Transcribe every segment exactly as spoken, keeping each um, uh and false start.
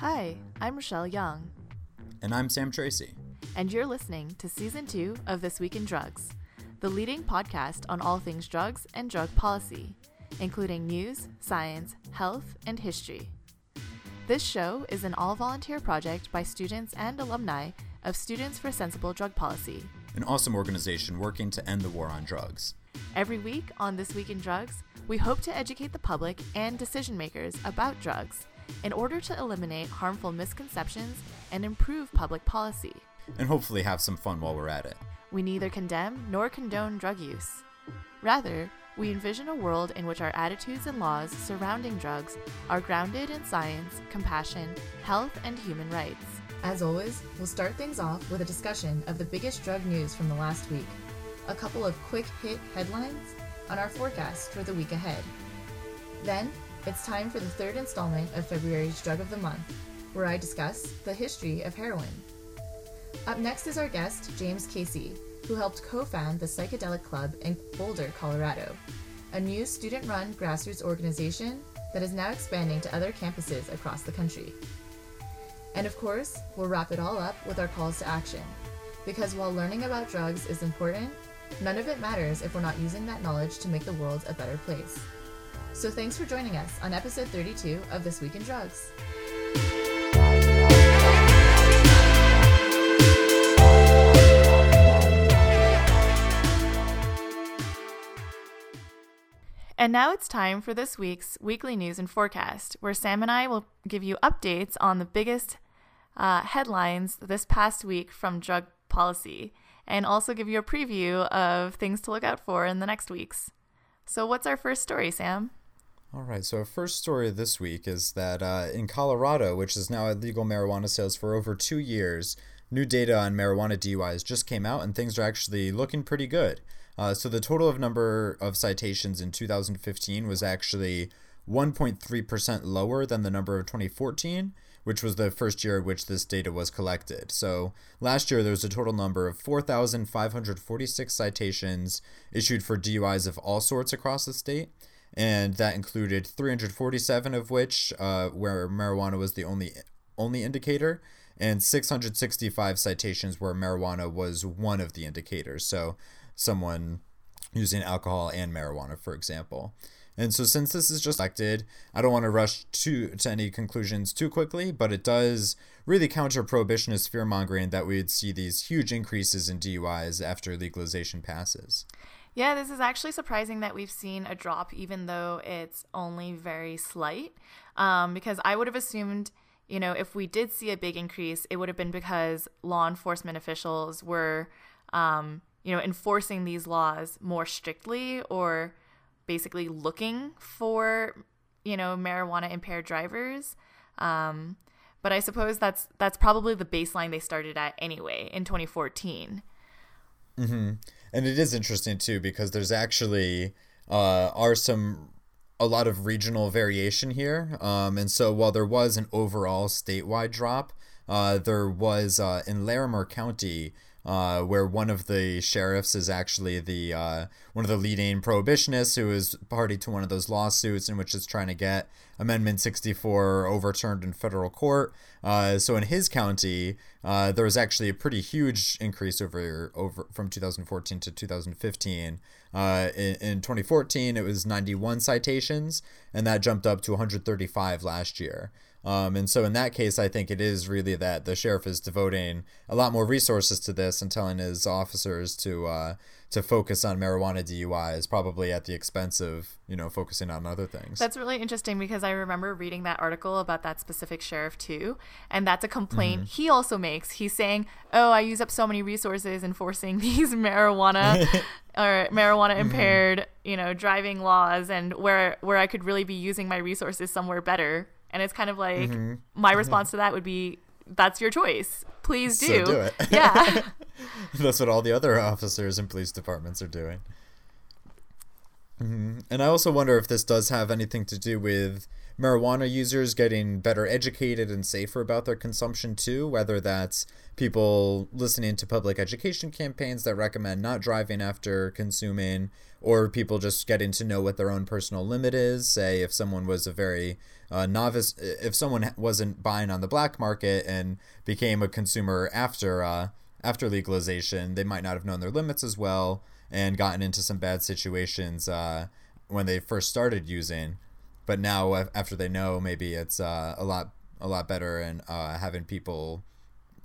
Hi, I'm Rachelle Young. And I'm Sam Tracy. And you're listening to Season two of This Week in Drugs, the leading podcast on all things drugs and drug policy, including news, science, health, and history. This show is an all-volunteer project by students and alumni of Students for Sensible Drug Policy, an awesome organization working to end the war on drugs. Every week on This Week in Drugs, we hope to educate the public and decision-makers about drugs in order to eliminate harmful misconceptions and improve public policy. And hopefully have some fun while we're at it. We neither condemn nor condone drug use. Rather, we envision a world in which our attitudes and laws surrounding drugs are grounded in science, compassion, health, and human rights. As always, we'll start things off with a discussion of the biggest drug news from the last week, a couple of quick hit headlines on our forecast for the week ahead. Then, it's time for the third installment of February's Drug of the Month, where I discuss the history of heroin. Up next is our guest, James Casey, who helped co-found the Psychedelic Club in Boulder, Colorado, a new student-run grassroots organization that is now expanding to other campuses across the country. And of course, we'll wrap it all up with our calls to action, because while learning about drugs is important, none of it matters if we're not using that knowledge to make the world a better place. So thanks for joining us on episode thirty-two of This Week in Drugs. And now it's time for this week's Weekly News and Forecast, where Sam and I will give you updates on the biggest uh, headlines this past week from drug policy, and also give you a preview of things to look out for in the next weeks. So what's our first story, Sam? All right, so our first story this week is that uh, in Colorado, which is now illegal marijuana sales for over two years, new data on marijuana D U Is just came out, and things are actually looking pretty good. Uh, so the total of number of citations in two thousand fifteen was actually one point three percent lower than the number of twenty fourteen, which was the first year in which this data was collected. So last year, there was a total number of four thousand five hundred forty-six citations issued for D U Is of all sorts across the state, and that included three hundred forty-seven of which uh, where marijuana was the only only indicator, and six hundred sixty-five citations where marijuana was one of the indicators. So someone using alcohol and marijuana, for example. And so since this is just collected, I don't want to rush to, to any conclusions too quickly, but it does really counter prohibitionist fear-mongering that we'd see these huge increases in D U Is after legalization passes. Yeah, this is actually surprising that we've seen a drop, even though it's only very slight, um, because I would have assumed, you know, if we did see a big increase, it would have been because law enforcement officials were um, you know, enforcing these laws more strictly, or basically looking for, you know, marijuana impaired drivers. Um, but I suppose that's that's probably the baseline they started at anyway in twenty fourteen. Mm-hmm. And it is interesting, too, because there's actually uh, are some a lot of regional variation here. Um, and so while there was an overall statewide drop, uh, there was uh, in Larimer County, Uh, where one of the sheriffs is actually the uh, one of the leading prohibitionists who is party to one of those lawsuits in which it's trying to get Amendment sixty-four overturned in federal court. Uh, so in his county, uh, there was actually a pretty huge increase over over from two thousand fourteen to two thousand fifteen. Uh, in, in twenty fourteen, it was ninety-one citations, and that jumped up to one hundred thirty-five last year. Um, and so in that case, I think it is really that the sheriff is devoting a lot more resources to this and telling his officers to uh, to focus on marijuana D U Is, probably at the expense of, you know, focusing on other things. That's really interesting, because I remember reading that article about that specific sheriff, too. And that's a complaint mm-hmm. he also makes. He's saying, oh, I use up so many resources enforcing these marijuana or marijuana impaired, mm-hmm. you know, driving laws, and where where I could really be using my resources somewhere better. And it's kind of like mm-hmm. my response yeah. to that would be, that's your choice. Please do. So do it. Yeah. That's what all the other officers and police departments are doing. Mm-hmm. And I also wonder if this does have anything to do with marijuana users getting better educated and safer about their consumption too, whether that's people listening to public education campaigns that recommend not driving after consuming, or people just getting to know what their own personal limit is. Say if someone was a very uh, novice, if someone wasn't buying on the black market and became a consumer after uh, after legalization, they might not have known their limits as well and gotten into some bad situations uh, when they first started using. But now after they know, maybe it's uh, a lot a lot better, and uh, having people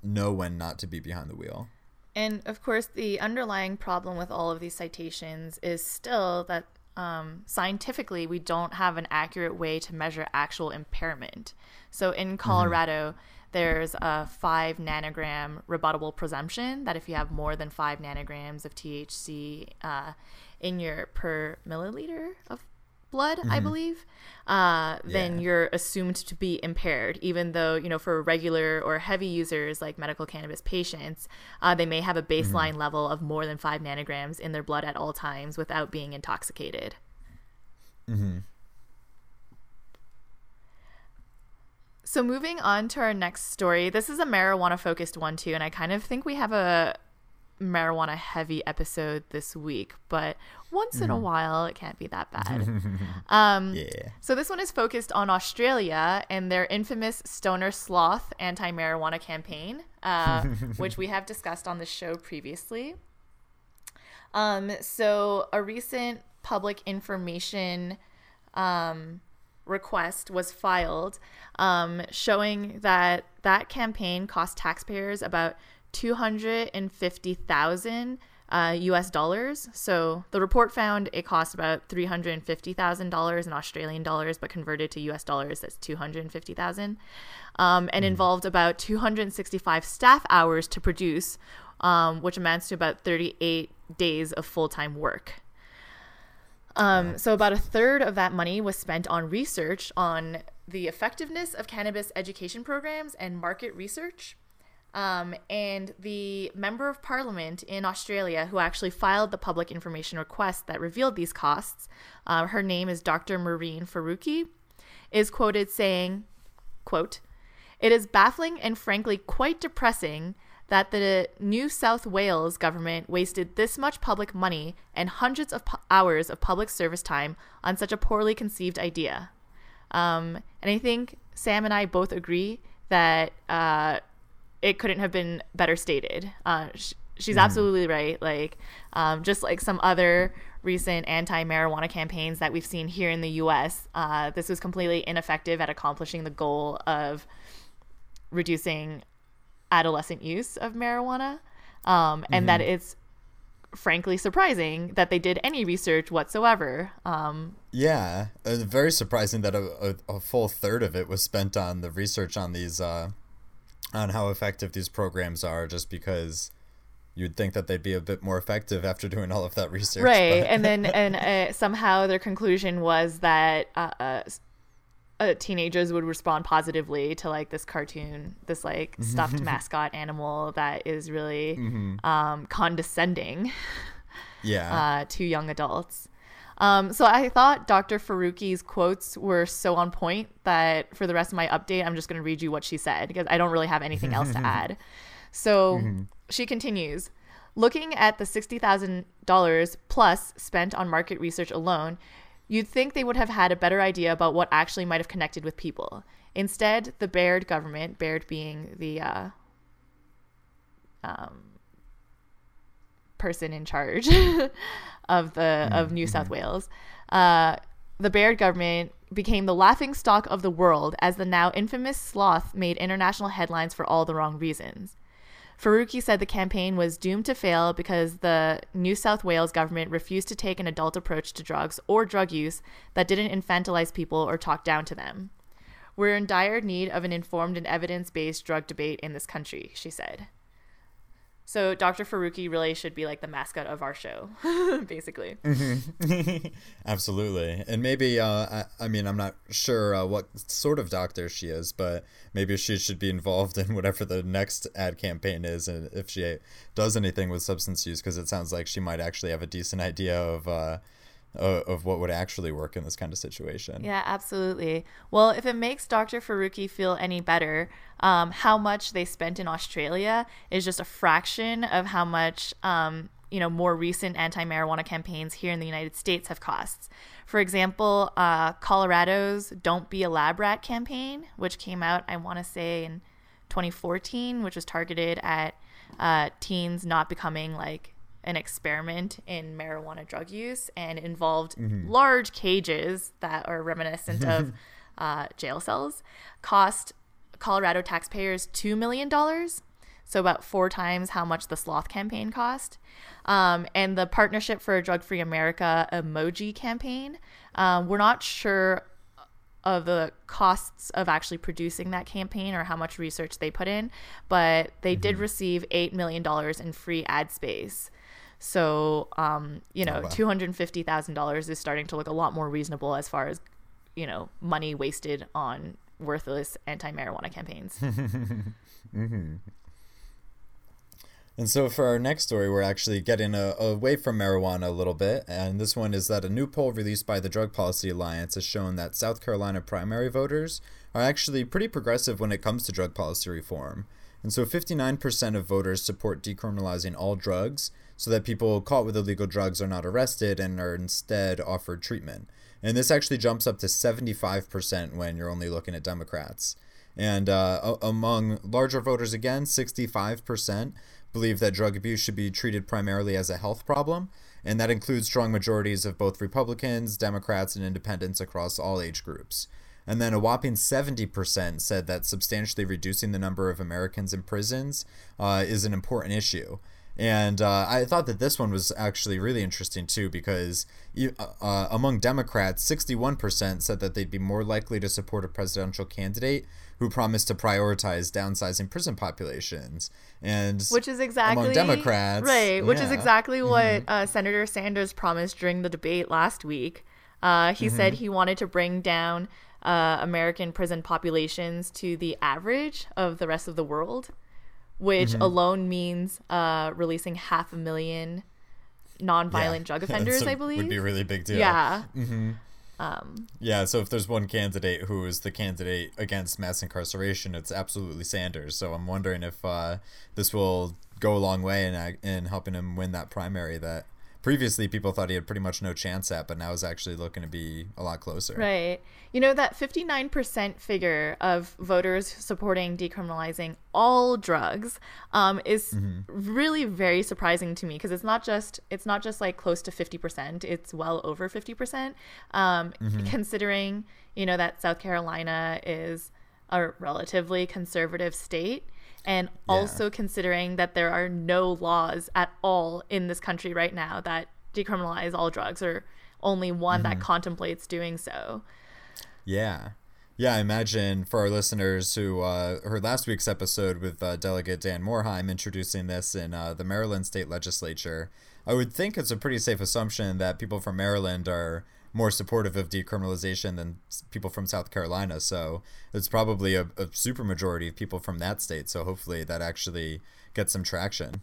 know when not to be behind the wheel. And of course, the underlying problem with all of these citations is still that um, scientifically, we don't have an accurate way to measure actual impairment. So in Colorado, mm-hmm. there's a five nanogram rebuttable presumption that if you have more than five nanograms of T H C uh, in your per milliliter of blood, mm-hmm. I believe, uh, then yeah. you're assumed to be impaired, even though, you know, for regular or heavy users like medical cannabis patients, uh, they may have a baseline mm-hmm. level of more than five nanograms in their blood at all times without being intoxicated. Mm-hmm. So moving on to our next story, this is a marijuana-focused one too, and I kind of think we have a marijuana heavy episode this week, but once mm. in a while it can't be that bad. um yeah. So this one is focused on Australia and their infamous Stoner Sloth anti-marijuana campaign, uh which we have discussed on the show previously. Um so a recent public information um request was filed um showing that that campaign cost taxpayers about two hundred fifty thousand uh, U S dollars. So the report found it cost about three hundred fifty thousand dollars in Australian dollars, but converted to U S dollars, that's two hundred fifty thousand dollars, um, and mm. involved about two hundred sixty-five staff hours to produce, um, which amounts to about thirty-eight days of full-time work. Um, so about a third of that money was spent on research on the effectiveness of cannabis education programs and market research. Um, and the member of parliament in Australia who actually filed the public information request that revealed these costs, uh, her name is Doctor Marine Faruqi, is quoted saying, quote, "It is baffling and frankly quite depressing that the New South Wales government wasted this much public money and hundreds of po- hours of public service time on such a poorly conceived idea." Um, and I think Sam and I both agree that... Uh, it couldn't have been better stated. Uh, sh- she's mm. absolutely right. Like, um, just like some other recent anti-marijuana campaigns that we've seen here in the U S, uh, this was completely ineffective at accomplishing the goal of reducing adolescent use of marijuana, um, and mm-hmm. that it's frankly surprising that they did any research whatsoever. Um, yeah, uh, very surprising that a, a, a full third of it was spent on the research on these... Uh... on how effective these programs are, just because you'd think that they'd be a bit more effective after doing all of that research. Right. But... and then and uh, somehow their conclusion was that uh, uh, uh, teenagers would respond positively to like this cartoon, this like stuffed mascot animal that is really mm-hmm. um, condescending yeah. uh, to young adults. Um, so I thought Doctor Faruqi's quotes were so on point that for the rest of my update, I'm just going to read you what she said because I don't really have anything else to add. So mm-hmm. she continues, "Looking at the sixty thousand dollars plus spent on market research alone, you'd think they would have had a better idea about what actually might have connected with people. Instead, the Baird government," Baird being the uh, um, person in charge of the mm-hmm. of New South mm-hmm. Wales, uh, the Baird government became the laughingstock of the world as the now infamous sloth made international headlines for all the wrong reasons. Faruqi said the campaign was doomed to fail because the New South Wales government refused to take an adult approach to drugs or drug use that didn't infantilize people or talk down to them. "We're in dire need of an informed and evidence-based drug debate in this country," she said. So Doctor Faruqi really should be like the mascot of our show, basically. Mm-hmm. Absolutely. And maybe, uh, I, I mean, I'm not sure uh, what sort of doctor she is, but maybe she should be involved in whatever the next ad campaign is, and if she does anything with substance use, because it sounds like she might actually have a decent idea of uh, of what would actually work in this kind of situation. Yeah, absolutely. Well, if it makes Doctor Faruqi feel any better, um, how much they spent in Australia is just a fraction of how much um, you know, more recent anti-marijuana campaigns here in the United States have costs. For example, uh, Colorado's Don't Be a Lab Rat campaign, which came out, I want to say, in twenty fourteen, which was targeted at uh, teens not becoming like an experiment in marijuana drug use, and involved mm-hmm. large cages that are reminiscent of uh, jail cells, cost Colorado taxpayers two million dollars. So about four times how much the Sloth campaign cost. Um, and the Partnership for a Drug-Free America emoji campaign, um, we're not sure of the costs of actually producing that campaign or how much research they put in, but they mm-hmm. did receive eight million dollars in free ad space. So, um, you know, oh, wow. two hundred fifty thousand dollars is starting to look a lot more reasonable as far as, you know, money wasted on worthless anti-marijuana campaigns. mm-hmm. And so for our next story, we're actually getting a, away from marijuana a little bit. And this one is that a new poll released by the Drug Policy Alliance has shown that South Carolina primary voters are actually pretty progressive when it comes to drug policy reform. And so fifty-nine percent of voters support decriminalizing all drugs so that people caught with illegal drugs are not arrested and are instead offered treatment. And this actually jumps up to seventy-five percent when you're only looking at Democrats. And uh, among larger voters, again, sixty-five percent believe that drug abuse should be treated primarily as a health problem, and that includes strong majorities of both Republicans, Democrats, and independents across all age groups. And then a whopping seventy percent said that substantially reducing the number of Americans in prisons uh, is an important issue. And uh, I thought that this one was actually really interesting, too, because uh, among Democrats, sixty-one percent said that they'd be more likely to support a presidential candidate who promised to prioritize downsizing prison populations. And which is exactly among Democrats, right? Which yeah. is exactly what mm-hmm. uh, Senator Sanders promised during the debate last week. Uh, he mm-hmm. said he wanted to bring down uh, American prison populations to the average of the rest of the world, which mm-hmm. alone means uh, releasing half a million nonviolent yeah. drug offenders. So I believe would be a really big deal. Yeah. Mm-hmm. Um, yeah, so if there's one candidate who is the candidate against mass incarceration, it's absolutely Sanders. So I'm wondering if uh, this will go a long way in in helping him win that primary that previously people thought he had pretty much no chance at, but now is actually looking to be a lot closer. Right. You know, that fifty-nine percent figure of voters supporting decriminalizing all drugs um, is mm-hmm. really very surprising to me, because it's not just it's not just like close to fifty percent. It's well over fifty percent, um, mm-hmm. considering, you know, that South Carolina is a relatively conservative state. And also yeah. considering that there are no laws at all in this country right now that decriminalize all drugs, or only one mm-hmm. that contemplates doing so. Yeah. Yeah, I imagine for our listeners who uh, heard last week's episode with uh, Delegate Dan Morheim introducing this in uh, the Maryland state legislature, I would think it's a pretty safe assumption that people from Maryland are more supportive of decriminalization than people from South Carolina. So it's probably a, a super majority of people from that state. So hopefully that actually gets some traction.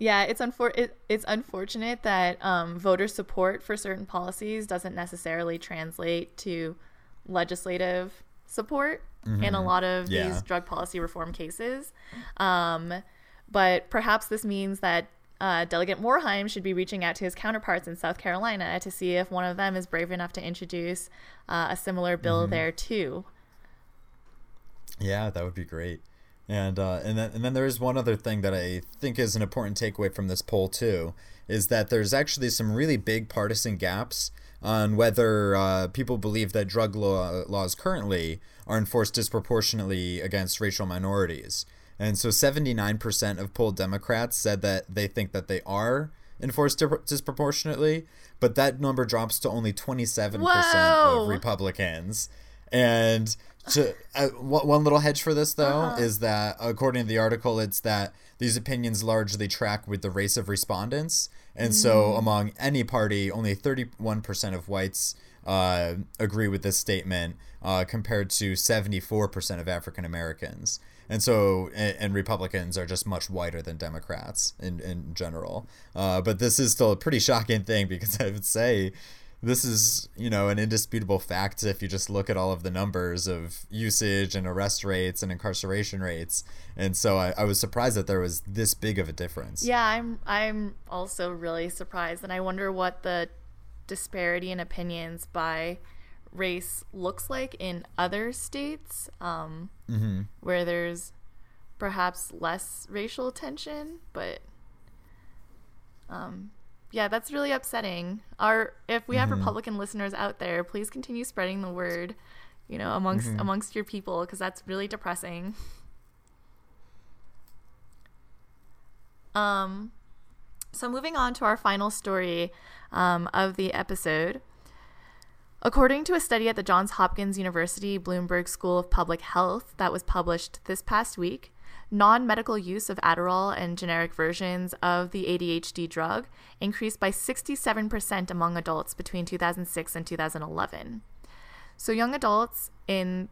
Yeah, it's unfor- it, it's unfortunate that um, voter support for certain policies doesn't necessarily translate to legislative support mm-hmm. in a lot of yeah. these drug policy reform cases. Um, but perhaps this means that Uh, Delegate Morheim should be reaching out to his counterparts in South Carolina to see if one of them is brave enough to introduce uh, a similar bill mm-hmm. there too. Yeah, that would be great. And uh, and then and then there is one other thing that I think is an important takeaway from this poll too, is that there's actually some really big partisan gaps on whether uh, people believe that drug law, laws currently are enforced disproportionately against racial minorities. And so seventy-nine percent of polled Democrats said that they think that they are enforced disproportionately, but that number drops to only twenty-seven percent Whoa. Of Republicans. And to, uh, one little hedge for this, though, uh-huh. is that according to the article, it's that these opinions largely track with the race of respondents. And mm-hmm. so among any party, only thirty-one percent of whites uh, agree with this statement uh, compared to seventy-four percent of African Americans. And so, and, and Republicans are just much whiter than Democrats in, in general. Uh, but this is still a pretty shocking thing, because I would say this is, you know, an indisputable fact if you just look at all of the numbers of usage and arrest rates and incarceration rates. And so I, I was surprised that there was this big of a difference. Yeah, I'm I'm also really surprised. And I wonder what the disparity in opinions by race looks like in other states, um, mm-hmm. where there's perhaps less racial tension. But um, yeah, that's really upsetting. Our, if we have mm-hmm. Republican listeners out there, please continue spreading the word, you know, amongst mm-hmm. amongst your people, because that's really depressing. Um, so moving on to our final story um, of the episode. According to a study at the Johns Hopkins University Bloomberg School of Public Health that was published this past week, non-medical use of Adderall and generic versions of the A D H D drug increased by sixty-seven percent among adults between two thousand six and two thousand eleven. So young adults in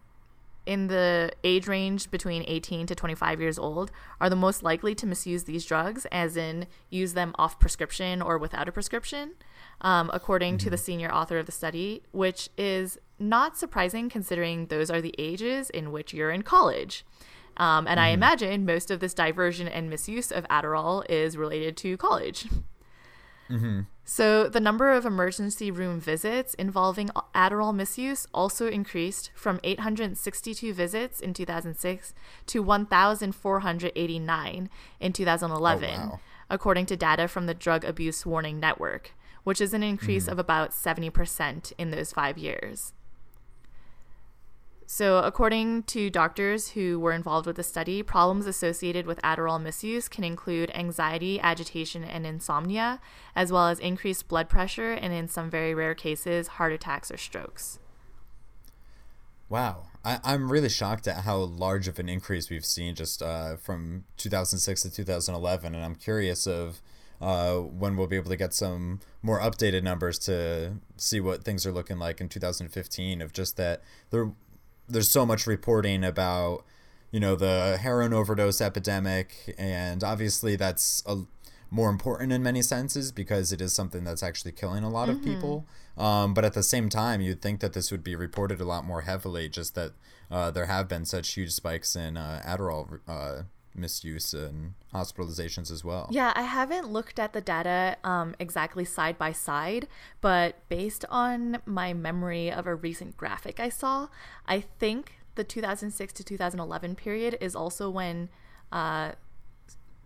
in the age range between eighteen to twenty-five years old are the most likely to misuse these drugs, as in use them off prescription or without a prescription, um, according mm-hmm. to the senior author of the study, which is not surprising considering those are the ages in which you're in college. Um, and mm-hmm. I imagine most of this diversion and misuse of Adderall is related to college. Mm-hmm. So the number of emergency room visits involving Adderall misuse also increased from eight hundred sixty-two visits in two thousand six to one thousand four hundred eighty-nine in two thousand eleven, oh, wow. according to data from the Drug Abuse Warning Network, which is an increase mm-hmm. of about seventy percent in those five years. So according to doctors who were involved with the study, problems associated with Adderall misuse can include anxiety, agitation, and insomnia, as well as increased blood pressure and, in some very rare cases, heart attacks or strokes. Wow. I, I'm really shocked at how large of an increase we've seen just uh, from two thousand six to two thousand eleven, and I'm curious of uh, when we'll be able to get some more updated numbers to see what things are looking like in two thousand fifteen of just that there – there's so much reporting about, you know, the heroin overdose epidemic, and obviously that's a, more important in many senses because it is something that's actually killing a lot mm-hmm. of people. Um, but at the same time, you'd think that this would be reported a lot more heavily, just that uh, there have been such huge spikes in uh, Adderall uh, misuse and hospitalizations as well. Yeah, I haven't looked at the data um, exactly side by side, but based on my memory of a recent graphic I saw, I think the two thousand six to two thousand eleven period is also when uh,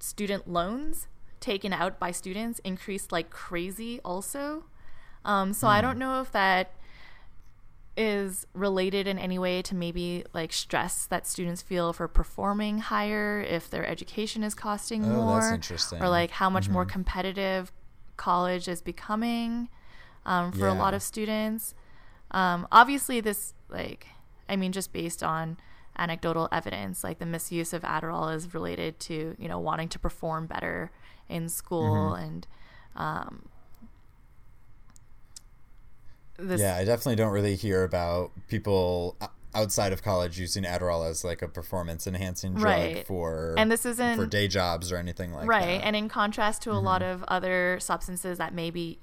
student loans taken out by students increased like crazy also. Um, so mm. I don't know if that is related in any way to maybe like stress that students feel for performing higher, if their education is costing oh, more, that's interesting. Or like how much mm-hmm. more competitive college is becoming um, for yeah. a lot of students. Um, obviously this, like, I mean, just based on anecdotal evidence, like the misuse of Adderall is related to, you know, wanting to perform better in school mm-hmm. and, um, This. Yeah, I definitely don't really hear about people outside of college using Adderall as like a performance enhancing drug right. for and this isn't, for day jobs or anything like right. that. Right, and in contrast to mm-hmm. a lot of other substances that may be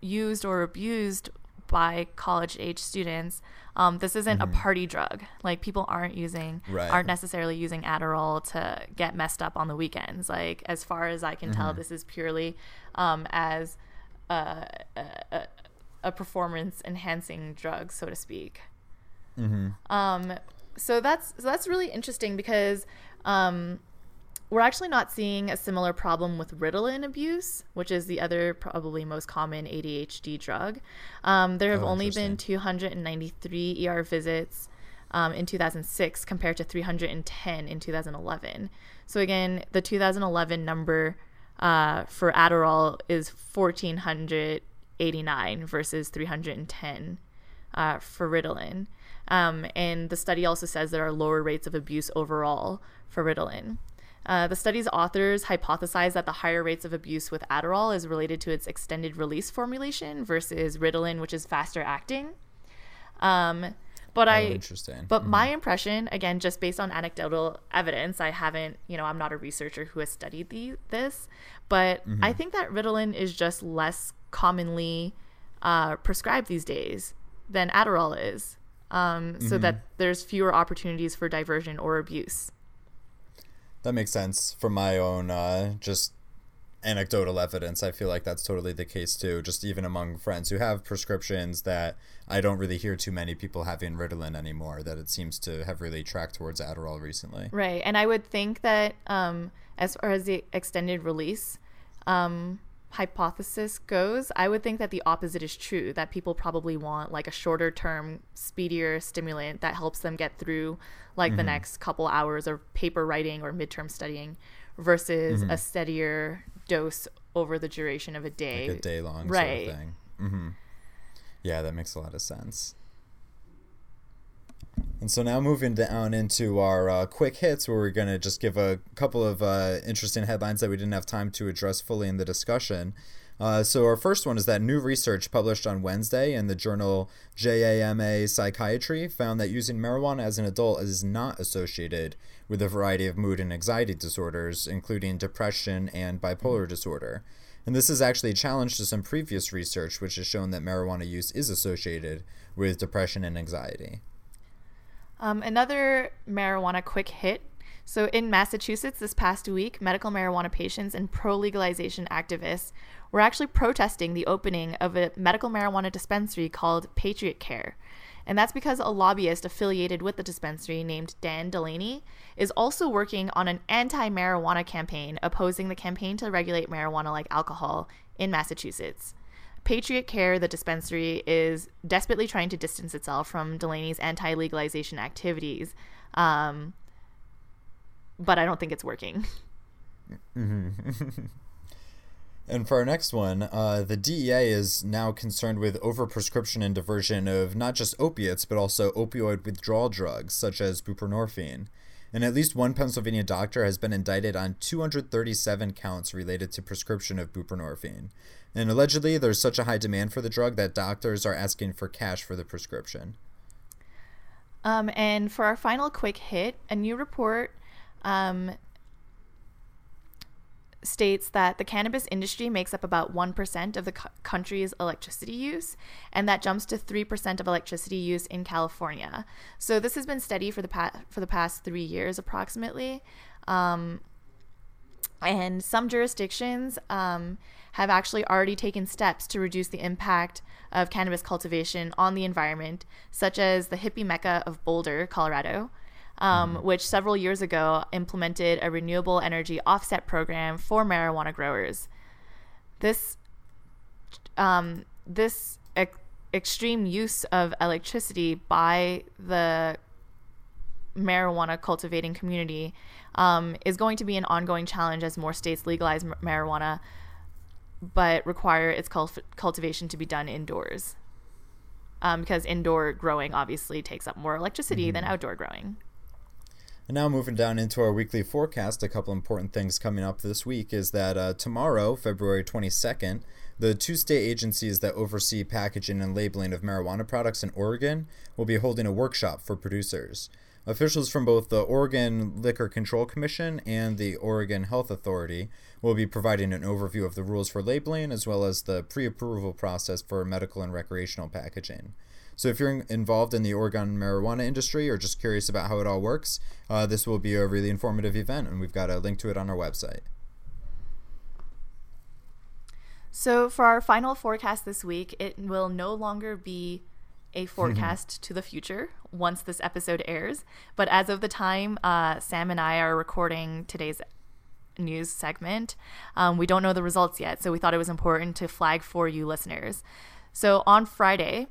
used or abused by college age students, um, this isn't mm-hmm. a party drug. Like people aren't using right. aren't necessarily using Adderall to get messed up on the weekends. Like as far as I can mm-hmm. tell, this is purely um, as a, a a performance-enhancing drug, so to speak. Mm-hmm. Um, so that's so that's really interesting because um, we're actually not seeing a similar problem with Ritalin abuse, which is the other probably most common A D H D drug. Um, there have oh, only been two hundred ninety-three E R visits um, in two thousand six compared to three hundred ten in two thousand eleven. So again, the two thousand eleven number uh, for Adderall is one thousand four hundred eighty-nine versus three hundred ten uh, for Ritalin. Um, and the study also says there are lower rates of abuse overall for Ritalin. Uh, the study's authors hypothesize that the higher rates of abuse with Adderall is related to its extended release formulation versus Ritalin, which is faster acting. Um, but oh, I, interesting. But mm-hmm. my impression, again, just based on anecdotal evidence, I haven't, you know, I'm not a researcher who has studied the, this, but mm-hmm. I think that Ritalin is just less commonly uh, prescribed these days than Adderall is, um, so mm-hmm. that there's fewer opportunities for diversion or abuse. That makes sense. From my own uh, just anecdotal evidence, I feel like that's totally the case too, just even among friends who have prescriptions, that I don't really hear too many people having Ritalin anymore, that it seems to have really tracked towards Adderall recently. Right. And I would think that um, as far as the extended release um, hypothesis goes, I would think that the opposite is true, that people probably want like a shorter term, speedier stimulant that helps them get through like mm-hmm. the next couple hours of paper writing or midterm studying versus mm-hmm. a steadier dose over the duration of a day, like a day long right. sort of thing. Mm-hmm. Yeah, that makes a lot of sense. And so now moving down into our uh, quick hits, where we're going to just give a couple of uh, interesting headlines that we didn't have time to address fully in the discussion. Uh, so our first one is that new research published on Wednesday in the journal JAMA Psychiatry found that using marijuana as an adult is not associated with a variety of mood and anxiety disorders, including depression and bipolar disorder. And this is actually a challenge to some previous research, which has shown that marijuana use is associated with depression and anxiety. Um, another marijuana quick hit. So in Massachusetts this past week, medical marijuana patients and pro-legalization activists were actually protesting the opening of a medical marijuana dispensary called Patriot Care. And that's because a lobbyist affiliated with the dispensary named Dan Delaney is also working on an anti-marijuana campaign opposing the campaign to regulate marijuana like alcohol in Massachusetts. Patriot Care, the dispensary, is desperately trying to distance itself from Delaney's anti-legalization activities. Um... But I don't think it's working. Mm-hmm. And for our next one, uh, the D E A is now concerned with overprescription and diversion of not just opiates, but also opioid withdrawal drugs, such as buprenorphine. And at least one Pennsylvania doctor has been indicted on two hundred thirty-seven counts related to prescription of buprenorphine. And allegedly, there's such a high demand for the drug that doctors are asking for cash for the prescription. Um, and for our final quick hit, a new report... Um, states that the cannabis industry makes up about one percent of the co- country's electricity use, and that jumps to three percent of electricity use in California. So this has been steady for the, pa- for the past three years approximately. Um, and some jurisdictions um, have actually already taken steps to reduce the impact of cannabis cultivation on the environment, such as the hippie mecca of Boulder, Colorado, Um, which several years ago implemented a renewable energy offset program for marijuana growers. This um, this ec- extreme use of electricity by the marijuana cultivating community um, is going to be an ongoing challenge as more states legalize m- marijuana, but require its cul- cultivation to be done indoors, um, because indoor growing obviously takes up more electricity mm-hmm. than outdoor growing. And now moving down into our weekly forecast, a couple important things coming up this week is that uh, tomorrow, February twenty-second, the two state agencies that oversee packaging and labeling of marijuana products in Oregon will be holding a workshop for producers. Officials from both the Oregon Liquor Control Commission and the Oregon Health Authority will be providing an overview of the rules for labeling as well as the pre-approval process for medical and recreational packaging. So if you're involved in the Oregon marijuana industry or just curious about how it all works, uh, this will be a really informative event, and we've got a link to it on our website. So for our final forecast this week, it will no longer be a forecast to the future once this episode airs. But as of the time uh, Sam and I are recording today's news segment, um, we don't know the results yet. So we thought it was important to flag for you listeners. So on Friday...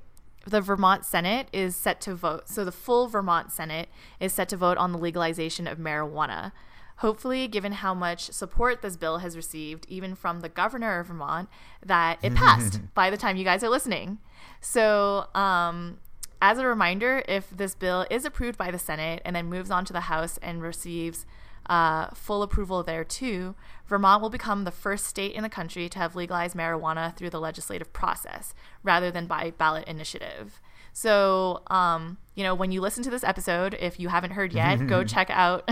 the Vermont Senate is set to vote. So the full Vermont Senate is set to vote on the legalization of marijuana. Hopefully, given how much support this bill has received, even from the governor of Vermont, that it passed by the time you guys are listening. So um, as a reminder, if this bill is approved by the Senate and then moves on to the House and receives uh, full approval there too, Vermont will become the first state in the country to have legalized marijuana through the legislative process rather than by ballot initiative. So, um, you know, when you listen to this episode, if you haven't heard yet, go check out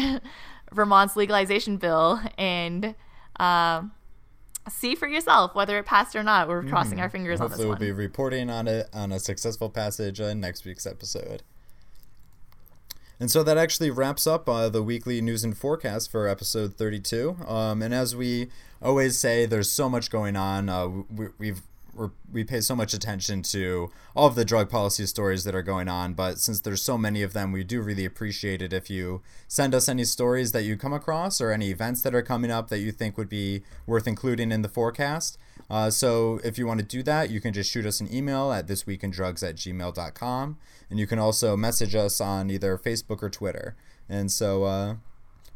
Vermont's legalization bill and, um, uh, see for yourself whether it passed or not. We're crossing mm. our fingers on this one. Hopefully we'll be reporting on it on a successful passage in next week's episode. And so that actually wraps up uh, the weekly news and forecast for episode thirty-two. Um, and as we always say, there's so much going on. Uh, we, we've We're, we pay so much attention to all of the drug policy stories that are going on, but since there's so many of them, we do really appreciate it if you send us any stories that you come across or any events that are coming up that you think would be worth including in the forecast. Uh, so if you want to do that, you can just shoot us an email at this week in drugs at gmail dot com, and you can also message us on either Facebook or Twitter. And so uh,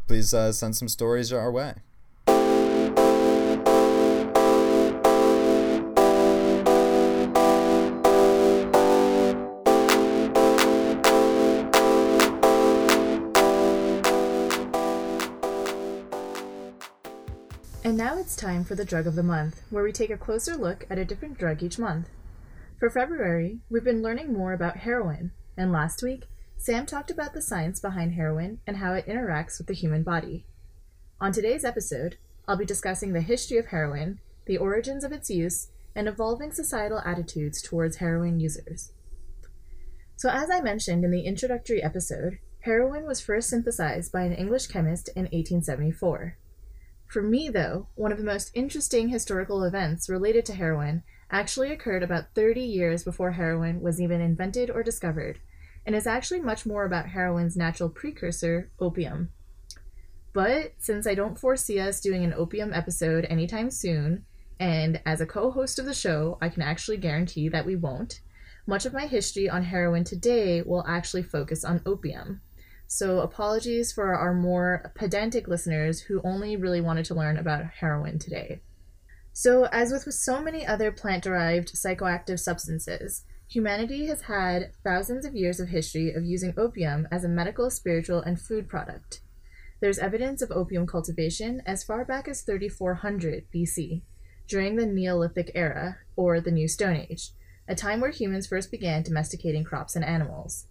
please uh, send some stories our way. And now it's time for the Drug of the Month, where we take a closer look at a different drug each month. For February, we've been learning more about heroin, and last week, Sam talked about the science behind heroin and how it interacts with the human body. On today's episode, I'll be discussing the history of heroin, the origins of its use, and evolving societal attitudes towards heroin users. So as I mentioned in the introductory episode, heroin was first synthesized by an English chemist in eighteen seventy-four. For me, though, one of the most interesting historical events related to heroin actually occurred about thirty years before heroin was even invented or discovered, and is actually much more about heroin's natural precursor, opium. But since I don't foresee us doing an opium episode anytime soon, and as a co-host of the show, I can actually guarantee that we won't, much of my history on heroin today will actually focus on opium. So apologies for our more pedantic listeners who only really wanted to learn about heroin today. So as with, with so many other plant-derived psychoactive substances, humanity has had thousands of years of history of using opium as a medical, spiritual, and food product. There's evidence of opium cultivation as far back as thirty-four hundred B C, during the Neolithic era, or the New Stone Age, a time where humans first began domesticating crops and animals.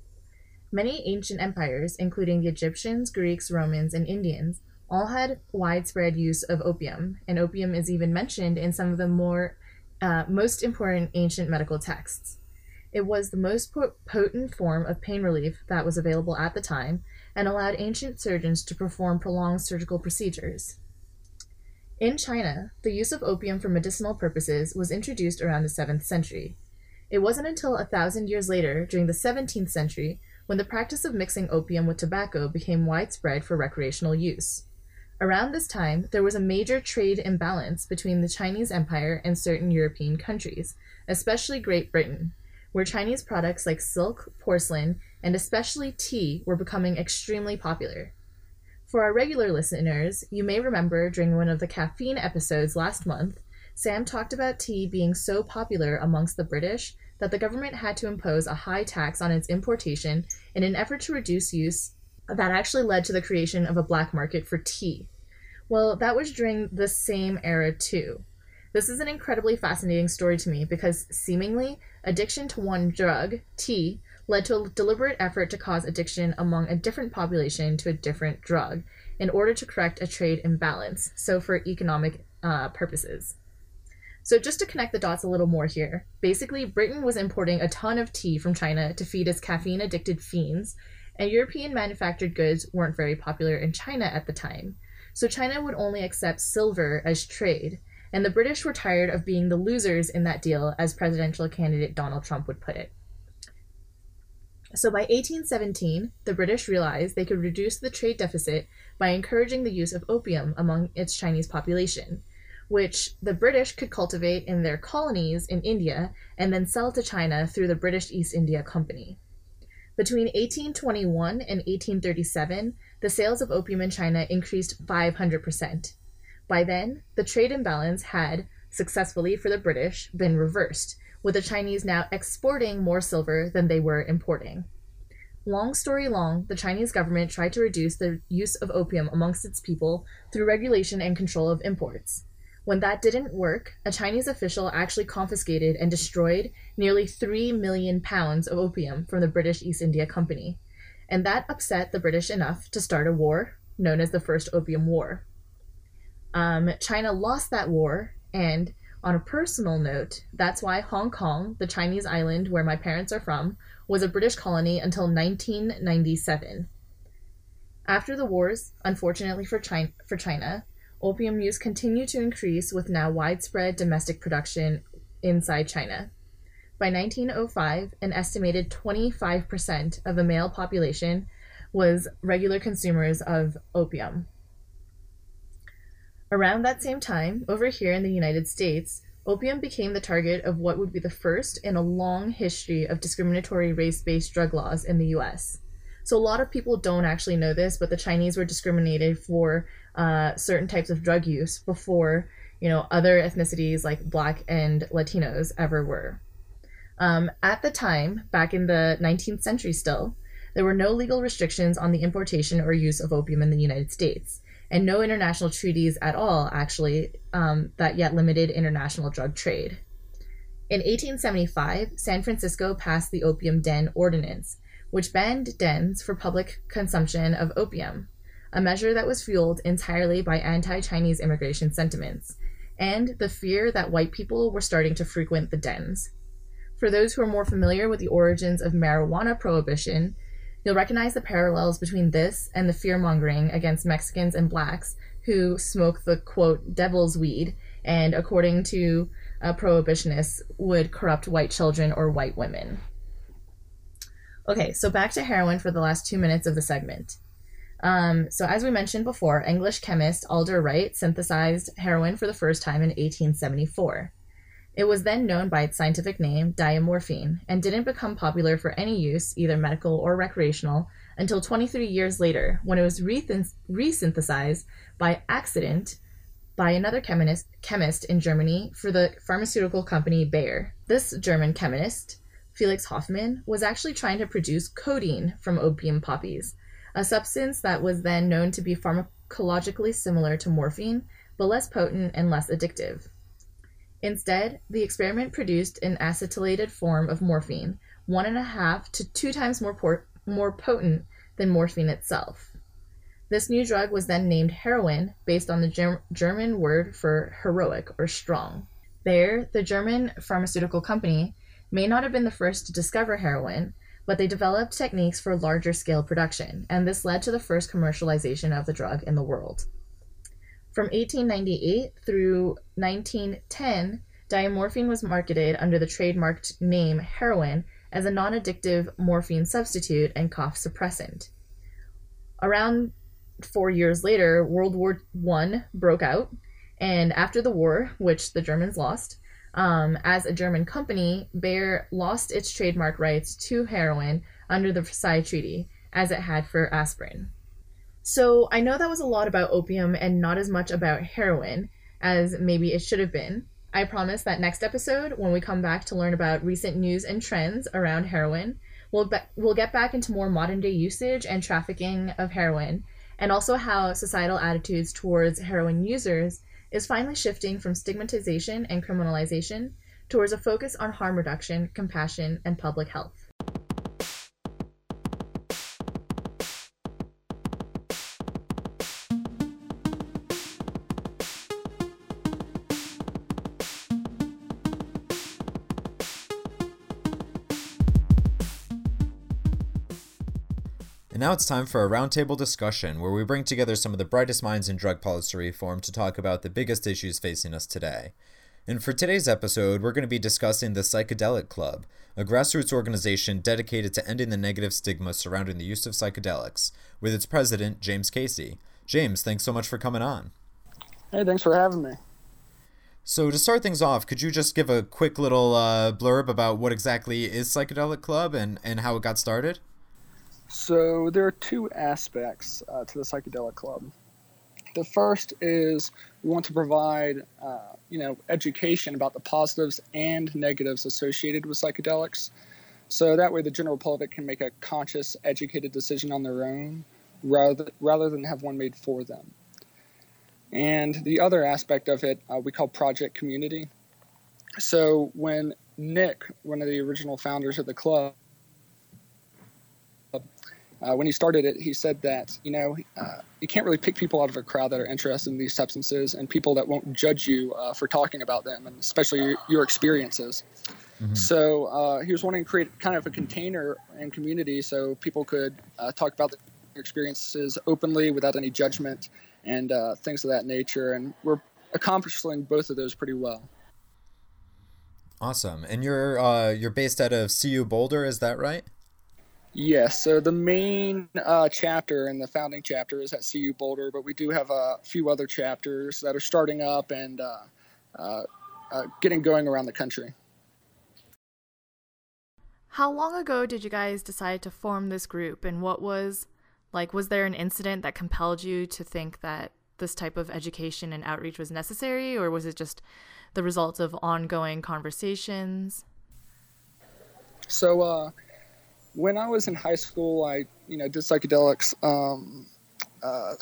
Many ancient empires, including the Egyptians, Greeks, Romans, and Indians, all had widespread use of opium, and opium is even mentioned in some of the more uh, most important ancient medical texts. It was the most potent form of pain relief that was available at the time, and allowed ancient surgeons to perform prolonged surgical procedures. In China, the use of opium for medicinal purposes was introduced around the seventh century. It wasn't until a thousand years later, during the seventeenth century, when the practice of mixing opium with tobacco became widespread for recreational use. Around this time, there was a major trade imbalance between the Chinese Empire and certain European countries, especially Great Britain, where Chinese products like silk, porcelain, and especially tea were becoming extremely popular. For our regular listeners, you may remember during one of the caffeine episodes last month, Sam talked about tea being so popular amongst the British that the government had to impose a high tax on its importation in an effort to reduce use that actually led to the creation of a black market for tea. Well, that was during the same era too. This is an incredibly fascinating story to me because seemingly addiction to one drug, tea, led to a deliberate effort to cause addiction among a different population to a different drug in order to correct a trade imbalance, so for economic uh, purposes. So just to connect the dots a little more here, basically Britain was importing a ton of tea from China to feed its caffeine-addicted fiends, and European manufactured goods weren't very popular in China at the time. So China would only accept silver as trade, and the British were tired of being the losers in that deal, as presidential candidate Donald Trump would put it. So by eighteen seventeen, the British realized they could reduce the trade deficit by encouraging the use of opium among its Chinese population, which the British could cultivate in their colonies in India and then sell to China through the British East India Company. Between eighteen twenty-one and eighteen thirty-seven, the sales of opium in China increased five hundred percent. By then, the trade imbalance had, successfully for the British, been reversed, with the Chinese now exporting more silver than they were importing. Long story long, the Chinese government tried to reduce the use of opium amongst its people through regulation and control of imports. When that didn't work, a Chinese official actually confiscated and destroyed nearly three million pounds of opium from the British East India Company, and that upset the British enough to start a war known as the First Opium War. Um, China lost that war, And on a personal note, that's why Hong Kong, the Chinese island where my parents are from, was a British colony until nineteen ninety-seven. After the wars, unfortunately for China, for China, opium use continued to increase with now widespread domestic production inside China. By nineteen oh five, an estimated twenty-five percent of the male population was regular consumers of opium. Around that same time, over here in the United States, opium became the target of what would be the first in a long history of discriminatory race-based drug laws in the U S. So a lot of people don't actually know this, but the Chinese were discriminated for uh, certain types of drug use before, you know, other ethnicities like Black and Latinos ever were. Um, at the time, back in the nineteenth century still, there were no legal restrictions on the importation or use of opium in the United States, and no international treaties at all, actually, um, that yet limited international drug trade. In eighteen seventy-five, San Francisco passed the Opium Den Ordinance, which banned dens for public consumption of opium, a measure that was fueled entirely by anti-Chinese immigration sentiments, and the fear that white people were starting to frequent the dens. For those who are more familiar with the origins of marijuana prohibition, you'll recognize the parallels between this and the fear-mongering against Mexicans and Blacks who smoke the, quote, devil's weed, and according to uh, prohibitionists, would corrupt white children or white women. Okay, so back to heroin for the last two minutes of the segment. Um, so as we mentioned before, English chemist Alder Wright synthesized heroin for the first time in eighteen seventy-four. It was then known by its scientific name, diamorphine, and didn't become popular for any use, either medical or recreational, until twenty-three years later, when it was resynthesized by accident by another chemist, chemist in Germany for the pharmaceutical company Bayer. This German chemist, Felix Hoffmann, was actually trying to produce codeine from opium poppies, a substance that was then known to be pharmacologically similar to morphine, but less potent and less addictive. Instead, the experiment produced an acetylated form of morphine, one and a half to two times more, por- more potent than morphine itself. This new drug was then named heroin, based on the Ger- German word for heroic or strong. Bayer, the German pharmaceutical company, may not have been the first to discover heroin, but they developed techniques for larger scale production, and this led to the first commercialization of the drug in the world. From eighteen ninety-eight through nineteen ten, diamorphine was marketed under the trademarked name heroin as a non-addictive morphine substitute and cough suppressant. Around four years later, World War One broke out, and after the war, which the Germans lost, um, as a German company, Bayer lost its trademark rights to heroin under the Versailles Treaty, as it had for aspirin. So I know that was a lot about opium and not as much about heroin as maybe it should have been. I promise that next episode, when we come back to learn about recent news and trends around heroin, we'll be- we'll get back into more modern day usage and trafficking of heroin, and also how societal attitudes towards heroin users is finally shifting from stigmatization and criminalization towards a focus on harm reduction, compassion, and public health. And now it's time for a roundtable discussion where we bring together some of the brightest minds in drug policy reform to talk about the biggest issues facing us today. And for today's episode, we're going to be discussing The Psychedelic Club, a grassroots organization dedicated to ending the negative stigma surrounding the use of psychedelics, with its president, James Casey. James, thanks so much for coming on. Hey, thanks for having me. So to start things off, could you just give a quick little uh, blurb about what exactly is Psychedelic Club and, and how it got started? So there are two aspects uh, to the Psychedelic Club. The first is we want to provide, uh, you know, education about the positives and negatives associated with psychedelics. So that way the general public can make a conscious, educated decision on their own rather, rather than have one made for them. And the other aspect of it uh, we call Project Community. So when Nick, one of the original founders of the club, Uh, when he started it, he said that, you know, uh, you can't really pick people out of a crowd that are interested in these substances and people that won't judge you uh, for talking about them, and especially your, your experiences. Mm-hmm. So uh, he was wanting to create kind of a container and community so people could uh, talk about their experiences openly without any judgment and uh, things of that nature. And we're accomplishing both of those pretty well. Awesome. And you're uh, you're based out of C U Boulder, is that right? Yes. So the main uh, chapter and the founding chapter is at C U Boulder, but we do have a few other chapters that are starting up and uh, uh, uh, getting going around the country. How long ago did you guys decide to form this group, and what was, like, was there an incident that compelled you to think that this type of education and outreach was necessary, or was it just the result of ongoing conversations? So, uh, when I was in high school, I, you know, did psychedelics um, uh,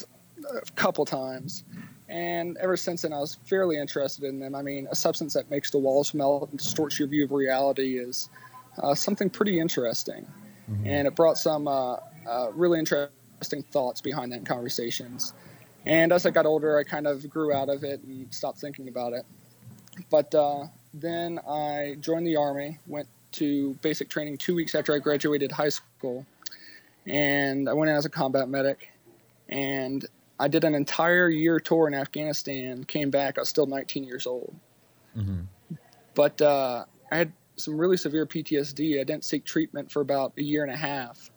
a couple times, and ever since then I was fairly interested in them. I mean, a substance that makes the walls melt and distorts your view of reality is uh, something pretty interesting, mm-hmm. and it brought some uh, uh, really interesting thoughts behind that in conversations. And as I got older, I kind of grew out of it and stopped thinking about it. But uh, then I joined the Army, went to basic training two weeks after I graduated high school, and I went in as a combat medic, and I did an entire year tour in Afghanistan, came back, I was still nineteen years old. Mm-hmm. But uh, I had some really severe P T S D. I didn't seek treatment for about a year and a half.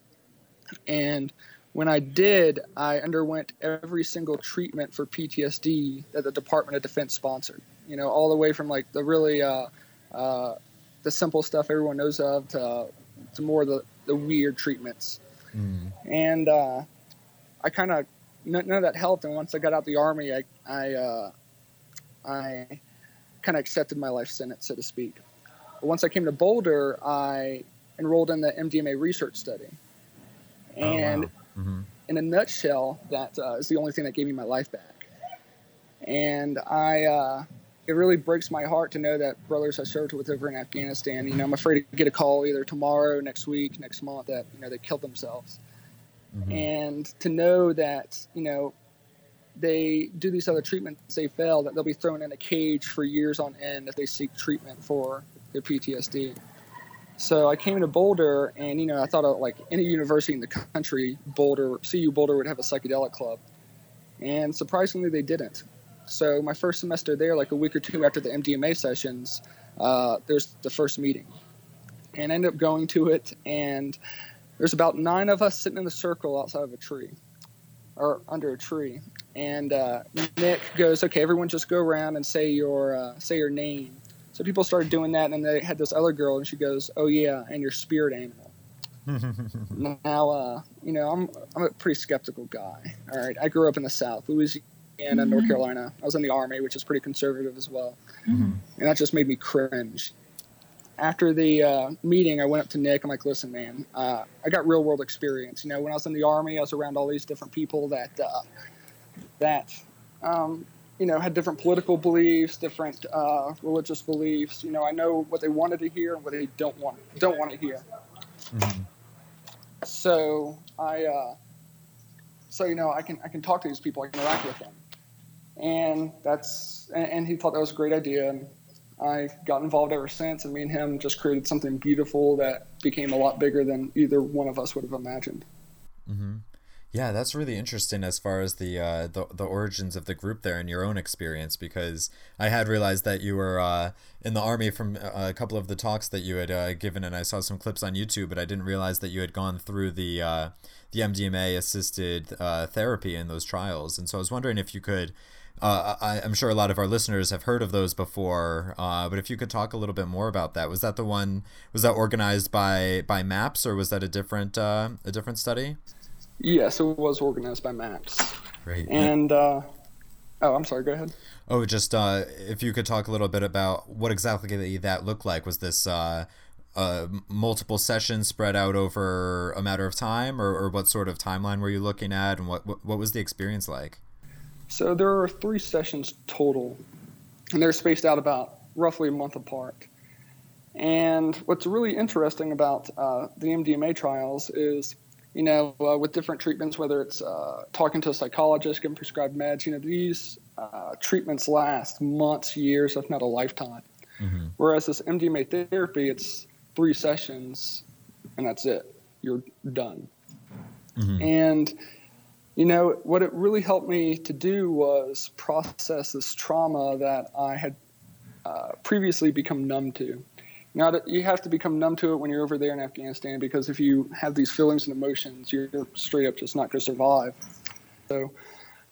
And when I did, I underwent every single treatment for P T S D that the Department of Defense sponsored, you know, all the way from like the really uh, uh, the simple stuff everyone knows of to, uh, to more of the, the weird treatments. Mm. And uh, I kind of, none of that helped. And once I got out of the Army, I, I, uh, I kind of accepted my life sentence, so to speak. But once I came to Boulder, I enrolled in the M D M A research study. And oh, wow. mm-hmm. in a nutshell, that uh, is the only thing that gave me my life back. And I... Uh, It really breaks my heart to know that brothers I served with over in Afghanistan, you know, I'm afraid to get a call either tomorrow, next week, next month that, you know, they killed themselves. Mm-hmm. And to know that, you know, they do these other treatments, they fail, that they'll be thrown in a cage for years on end if they seek treatment for their P T S D. So I came to Boulder and, you know, I thought of, like any university in the country, Boulder, C U Boulder would have a psychedelic club. And surprisingly, they didn't. So my first semester there, like a week or two after the M D M A sessions, uh, there's the first meeting. And I ended up going to it, and there's about nine of us sitting in a circle outside of a tree, or under a tree. And uh, Nick goes, okay, everyone just go around and say your uh, say your name. So people started doing that, and they had this other girl, and she goes, oh, yeah, and your spirit animal. Now, uh, you know, I'm, I'm a pretty skeptical guy, all right? I grew up in the South, Louisiana. And in North Carolina, I was in the Army, which is pretty conservative as well, mm-hmm. and that just made me cringe. After the uh, meeting, I went up to Nick. I'm like, "Listen, man, uh, I got real world experience. You know, when I was in the Army, I was around all these different people that uh, that um, you know had different political beliefs, different uh, religious beliefs. You know, I know what they wanted to hear and what they don't want don't want to hear. Mm-hmm. So I uh, so you know, I can I can talk to these people. I can interact with them." And that's, and he thought that was a great idea. And I got involved ever since, and me and him just created something beautiful that became a lot bigger than either one of us would have imagined. Mm-hmm. Yeah, that's really interesting as far as the, uh, the the origins of the group there and your own experience, because I had realized that you were uh, in the Army from a couple of the talks that you had uh, given, and I saw some clips on YouTube, but I didn't realize that you had gone through the uh, the M D M A-assisted uh, therapy in those trials. And so I was wondering if you could, uh, I, I'm sure a lot of our listeners have heard of those before, uh, but if you could talk a little bit more about that. Was that the one, was that organized by, by MAPS, or was that a different uh, a different study? Yes, it was organized by MAPS. Great. And, uh, oh, I'm sorry, go ahead. Oh, just uh, if you could talk a little bit about what exactly that looked like. Was this uh, uh, multiple sessions spread out over a matter of time, or, or what sort of timeline were you looking at, and what, what, what was the experience like? So there are three sessions total, and they're spaced out about roughly a month apart. And what's really interesting about uh, the M D M A trials is you know, uh, with different treatments, whether it's uh, talking to a psychologist, getting prescribed meds, you know, these uh, treatments last months, years, if not a lifetime. Mm-hmm. Whereas this M D M A therapy, it's three sessions and that's it. You're done. Mm-hmm. And, you know, what it really helped me to do was process this trauma that I had uh, previously become numb to. Now, you have to become numb to it when you're over there in Afghanistan, because if you have these feelings and emotions, you're straight up just not going to survive. So,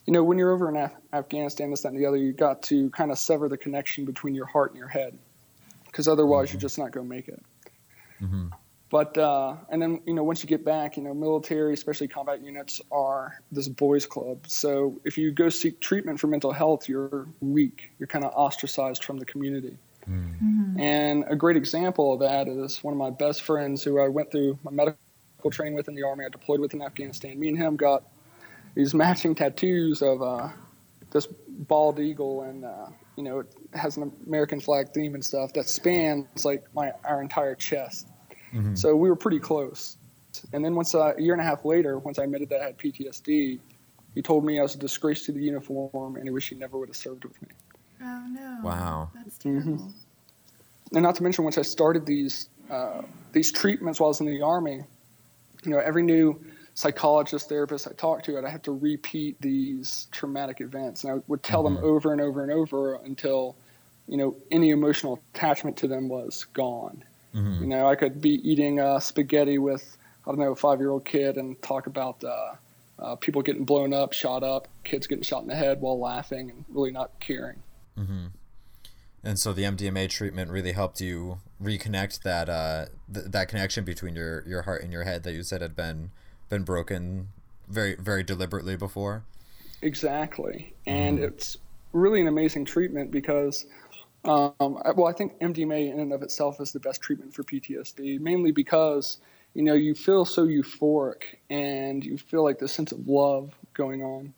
you know, when you're over in Af- Afghanistan, this, that, and the other, you've got to kind of sever the connection between your heart and your head, because otherwise mm-hmm. you're just not going to make it. Mm-hmm. But, uh, and then, you know, once you get back, you know, military, especially combat units, are this boys' club. So if you go seek treatment for mental health, you're weak. You're kind of ostracized from the community. Mm-hmm. And a great example of that is one of my best friends who I went through my medical training with in the Army. I deployed with in Afghanistan. Me and him got these matching tattoos of uh, this bald eagle, and, uh, you know, it has an American flag theme and stuff that spans, like, my our entire chest. Mm-hmm. So we were pretty close. And then once uh, a year and a half later, once I admitted that I had P T S D, he told me I was a disgrace to the uniform and he wished he never would have served with me. Oh, no. Wow. That's terrible. Mm-hmm. And not to mention, once I started these uh, these treatments while I was in the Army, you know, every new psychologist, therapist I talked to, I'd have to repeat these traumatic events. And I would tell mm-hmm. them over and over and over until, you know, any emotional attachment to them was gone. Mm-hmm. You know, I could be eating uh, spaghetti with, I don't know, a five-year-old kid and talk about uh, uh, people getting blown up, shot up, kids getting shot in the head while laughing and really not caring. Mm-hmm. And so the M D M A treatment really helped you reconnect that uh, th- that connection between your, your heart and your head that you said had been been broken very, very deliberately before. Exactly. And mm. it's really an amazing treatment because, um, well, I think M D M A in and of itself is the best treatment for P T S D, mainly because, you know, you feel so euphoric and you feel like this sense of love going on.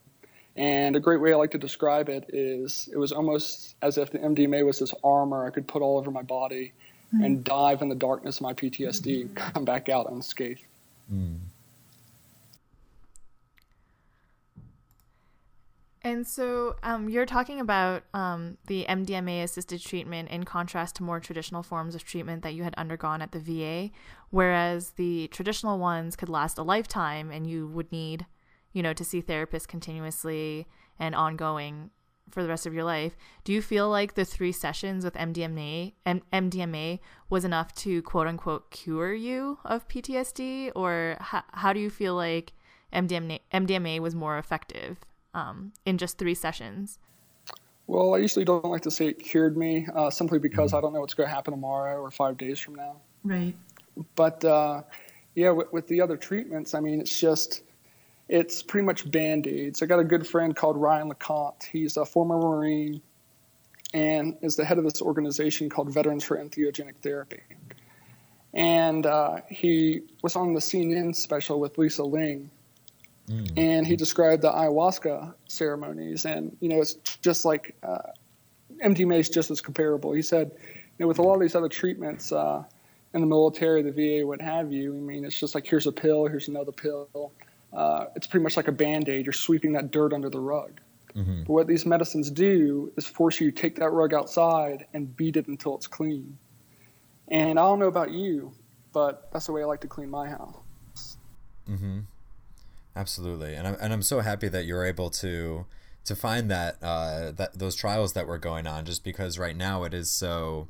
And a great way I like to describe it is it was almost as if the M D M A was this armor I could put all over my body mm. and dive in the darkness of my P T S D, mm-hmm. come back out unscathed. Mm. And so um, you're talking about um, the M D M A-assisted treatment in contrast to more traditional forms of treatment that you had undergone at the V A, whereas the traditional ones could last a lifetime and you would need, you know, to see therapists continuously and ongoing for the rest of your life. Do you feel like the three sessions with M D M A M D M A was enough to quote unquote cure you of P T S D, or h- how do you feel like M D M A M D M A was more effective um, in just three sessions? Well, I usually don't like to say it cured me uh, simply because I don't know what's going to happen tomorrow or five days from now. Right. But uh, yeah, with, with the other treatments, I mean, it's just, it's pretty much Band-Aids. I got a good friend called Ryan LeCompte. He's a former Marine and is the head of this organization called Veterans for Entheogenic Therapy. And uh, he was on the C N N special with Lisa Ling, mm. and he described the ayahuasca ceremonies. And, you know, it's just like uh, M D M A is just as comparable. He said, you know, with a lot of these other treatments uh, in the military, the V A, what have you, I mean, it's just like here's a pill, here's another pill. Uh, it's pretty much like a Band-Aid. You're sweeping that dirt under the rug. Mm-hmm. But what these medicines do is force you to take that rug outside and beat it until it's clean. And I don't know about you, but that's the way I like to clean my house. Mm-hmm. Absolutely. And I'm, and I'm so happy that you're able to to find that, uh, that those trials that were going on, just because right now it is so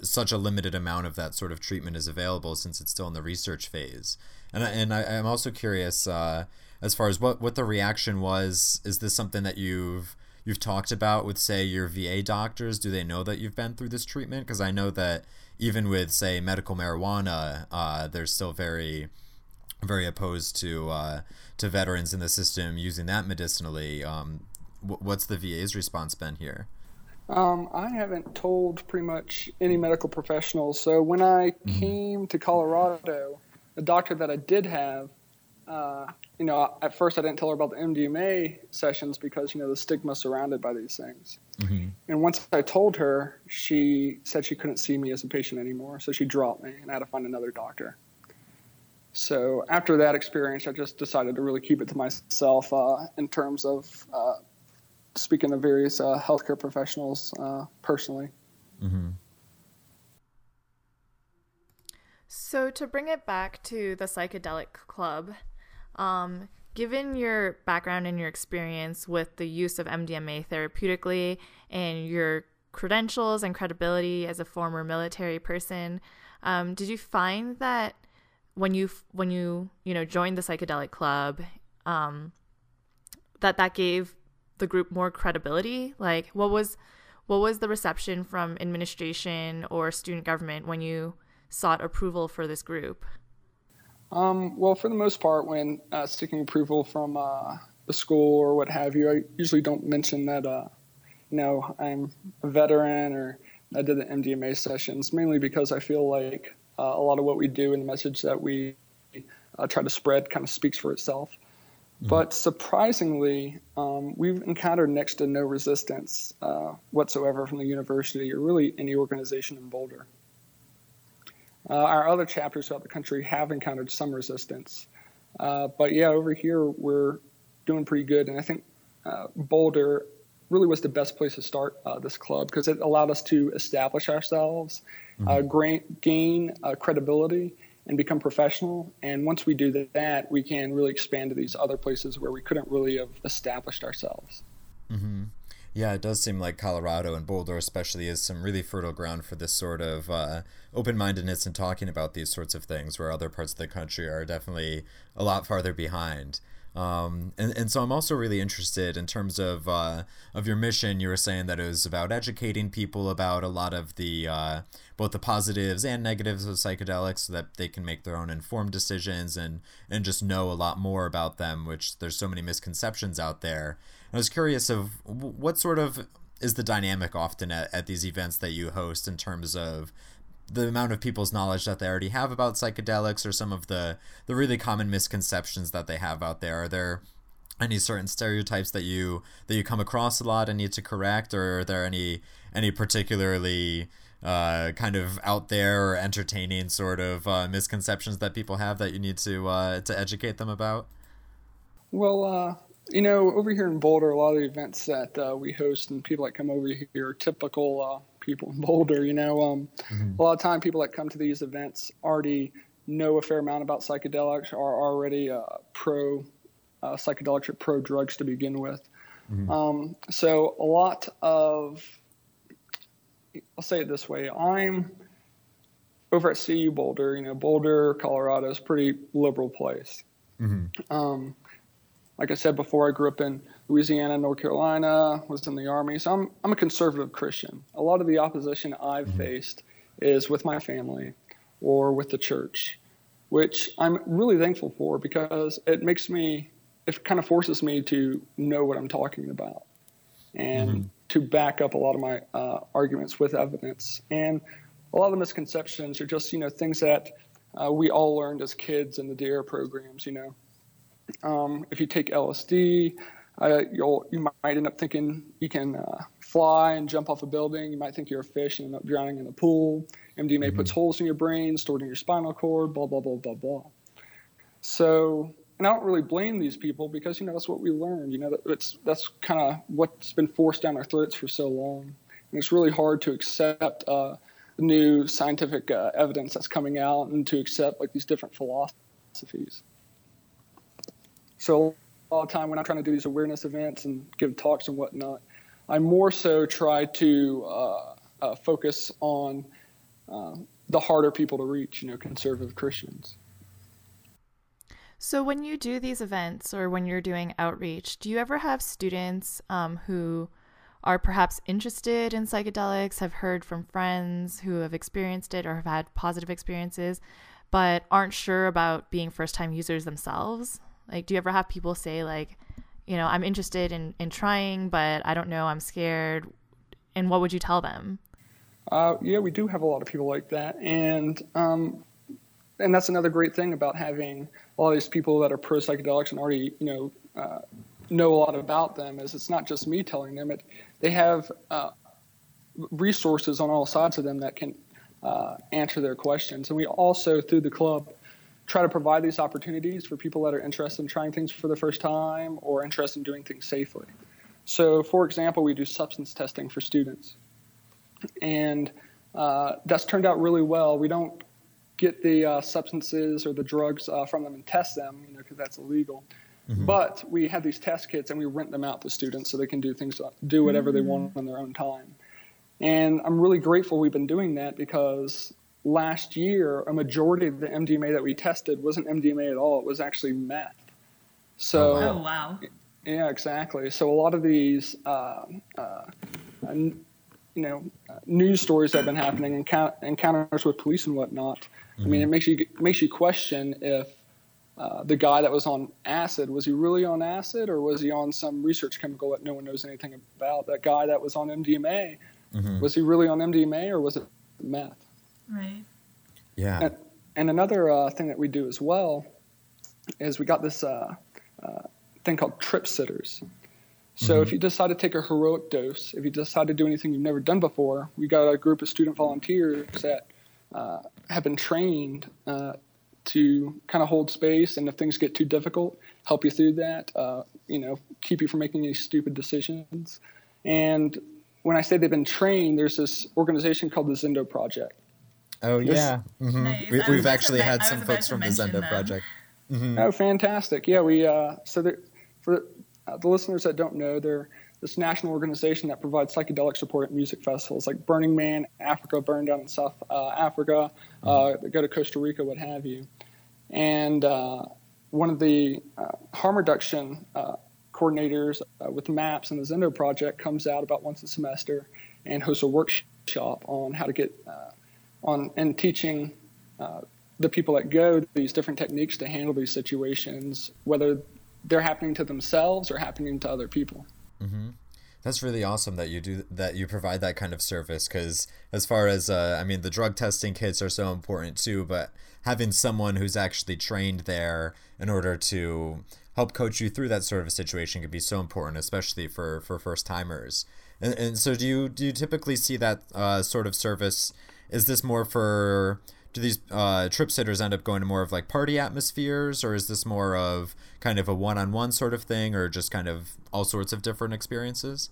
such a limited amount of that sort of treatment is available since it's still in the research phase. And I, and I, I'm also curious uh, as far as what, what the reaction was. Is this something that you've you've talked about with, say, your V A doctors? Do they know that you've been through this treatment? Because I know that even with, say, medical marijuana, uh, they're still very, very opposed to uh, to veterans in the system using that medicinally. Um, what's the V A's response been here? Um, I haven't told pretty much any medical professionals. So when I mm-hmm. came to Colorado, the doctor that I did have, uh, you know, at first I didn't tell her about the M D M A sessions because, you know, the stigma surrounded by these things. Mm-hmm. And once I told her, she said she couldn't see me as a patient anymore, so she dropped me and I had to find another doctor. So after that experience, I just decided to really keep it to myself uh, in terms of uh, speaking to various uh, healthcare professionals uh, personally. Mm-hmm. So to bring it back to the Psychedelic Club, um, given your background and your experience with the use of M D M A therapeutically and your credentials and credibility as a former military person, um, did you find that when you when you you know joined the Psychedelic Club, um, that that gave the group more credibility? Like, what was what was the reception from administration or student government when you sought approval for this group? Um, well, for the most part, when uh, seeking approval from uh, the school or what have you, I usually don't mention that uh, you know I'm a veteran or I did the M D M A sessions, mainly because I feel like uh, a lot of what we do and the message that we uh, try to spread kind of speaks for itself. Mm-hmm. But surprisingly, um, we've encountered next to no resistance uh, whatsoever from the university or really any organization in Boulder. Uh, our other chapters throughout the country have encountered some resistance. Uh, but yeah, over here, we're doing pretty good. And I think uh, Boulder really was the best place to start uh, this club because it allowed us to establish ourselves, mm-hmm. uh, grant, gain uh, credibility, and become professional. And once we do that, we can really expand to these other places where we couldn't really have established ourselves. Mm-hmm. Yeah, it does seem like Colorado and Boulder especially is some really fertile ground for this sort of uh, open-mindedness and talking about these sorts of things, where other parts of the country are definitely a lot farther behind. Um, and, and so I'm also really interested in terms of uh, of your mission. You were saying that it was about educating people about a lot of the uh, both the positives and negatives of psychedelics so that they can make their own informed decisions and, and just know a lot more about them, which there's so many misconceptions out there. I was curious of what sort of is the dynamic often at, at these events that you host in terms of the amount of people's knowledge that they already have about psychedelics or some of the, the really common misconceptions that they have out there. Are there any certain stereotypes that you that you come across a lot and need to correct, or are there any any particularly uh, kind of out there or entertaining sort of uh, misconceptions that people have that you need to uh, to educate them about? Well, uh... You know, over here in Boulder, a lot of the events that uh, we host and people that come over here are typical uh, people in Boulder. You know, um, mm-hmm. a lot of time people that come to these events already know a fair amount about psychedelics, are already uh, pro uh, psychedelics or pro drugs to begin with. Mm-hmm. Um, so a lot of, I'll say it this way, I'm over at C U Boulder. You know, Boulder, Colorado is a pretty liberal place. Mm-hmm. Um Like I said before, I grew up in Louisiana, North Carolina, was in the Army. So I'm I'm a conservative Christian. A lot of the opposition I've mm-hmm. faced is with my family or with the church, which I'm really thankful for because it makes me, it kind of forces me to know what I'm talking about and mm-hmm. to back up a lot of my uh, arguments with evidence. And a lot of the misconceptions are just, you know, things that uh, we all learned as kids in the D A R E programs, you know. Um, if you take L S D, uh, you'll, you might end up thinking you can uh, fly and jump off a building. You might think you're a fish and end up drowning in a pool. M D M A mm-hmm. puts holes in your brain, stored in your spinal cord, blah, blah, blah, blah, blah. So, and I don't really blame these people because, you know, that's what we learned. You know, that it's, that's kind of what's been forced down our throats for so long. And it's really hard to accept uh, new scientific uh, evidence that's coming out and to accept like these different philosophies. So a lot of time when I'm trying to do these awareness events and give talks and whatnot, I more so try to uh, uh, focus on uh, the harder people to reach, you know, conservative Christians. So when you do these events or when you're doing outreach, do you ever have students um, who are perhaps interested in psychedelics, have heard from friends who have experienced it or have had positive experiences, but aren't sure about being first-time users themselves? Like, do you ever have people say, like, you know, I'm interested in, in trying, but I don't know, I'm scared. And what would you tell them? Uh, yeah, we do have a lot of people like that. And um, and that's another great thing about having a lot of these people that are pro-psychedelics and already, you know, uh, know a lot about them is it's not just me telling them. It, they have uh, resources on all sides of them that can uh, answer their questions. And we also, through the club, try to provide these opportunities for people that are interested in trying things for the first time or interested in doing things safely. So, for example, we do substance testing for students. And uh, that's turned out really well. We don't get the uh, substances or the drugs uh, from them and test them, you know, because that's illegal. Mm-hmm. But we have these test kits and we rent them out to students so they can do things, do whatever mm-hmm. they want on their own time. And I'm really grateful we've been doing that, because last year, a majority of the M D M A that we tested wasn't M D M A at all. It was actually meth. So, oh, wow. Yeah, exactly. So a lot of these, uh, uh, n- you know, uh, news stories that have been happening, encou- encounters with police and whatnot, mm-hmm. I mean, it makes you makes you question if uh, the guy that was on acid, was he really on acid, or was he on some research chemical that no one knows anything about? That guy that was on M D M A, mm-hmm. was he really on M D M A or was it meth? Right. Yeah. And, and another uh, thing that we do as well is we got this uh, uh, thing called trip sitters. So mm-hmm. if you decide to take a heroic dose, if you decide to do anything you've never done before, we got a group of student volunteers that uh, have been trained uh, to kind of hold space, and if things get too difficult, help you through that, uh, you know, keep you from making any stupid decisions. And when I say they've been trained, there's this organization called the Zendo Project. Oh, yeah. Mm-hmm. Nice. We, we've actually about, had some folks from the Zendo them. Project. Mm-hmm. Oh, fantastic. Yeah, we uh, – so for uh, the listeners that don't know, they're this national organization that provides psychedelic support at music festivals like Burning Man, Africa, Burn Down in South uh, Africa, uh, mm-hmm. go to Costa Rica, what have you. And uh, one of the uh, harm reduction uh, coordinators uh, with MAPS and the Zendo Project comes out about once a semester and hosts a workshop on how to get uh, – on and teaching uh, the people that go these different techniques to handle these situations, whether they're happening to themselves or happening to other people. Mm-hmm. That's really awesome that you do that. You provide that kind of service, because as far as uh, I mean, the drug testing kits are so important too. But having someone who's actually trained there in order to help coach you through that sort of a situation can be so important, especially for, for first timers. And, and so, do you do you typically see that uh, sort of service? Is this more for, do these uh, trip sitters end up going to more of like party atmospheres, or is this more of kind of a one-on-one sort of thing, or just kind of all sorts of different experiences?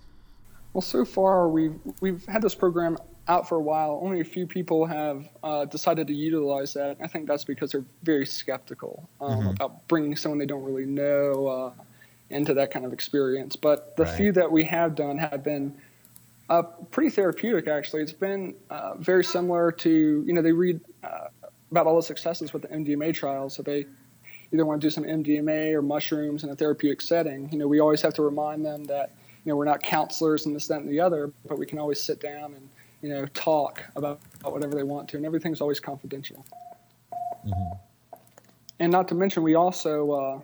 Well, so far we've, we've had this program out for a while. Only a few people have uh, decided to utilize that. I think that's because they're very skeptical um, mm-hmm. about bringing someone they don't really know uh, into that kind of experience. But the right. few that we have done have been Uh, pretty therapeutic, actually. It's been uh, very similar to, you know, they read uh, about all the successes with the M D M A trials, so they either want to do some M D M A or mushrooms in a therapeutic setting. You know, we always have to remind them that, you know, we're not counselors and this, that, and the other, but we can always sit down and, you know, talk about, about whatever they want to, and everything's always confidential. Mm-hmm. And not to mention, we also, uh,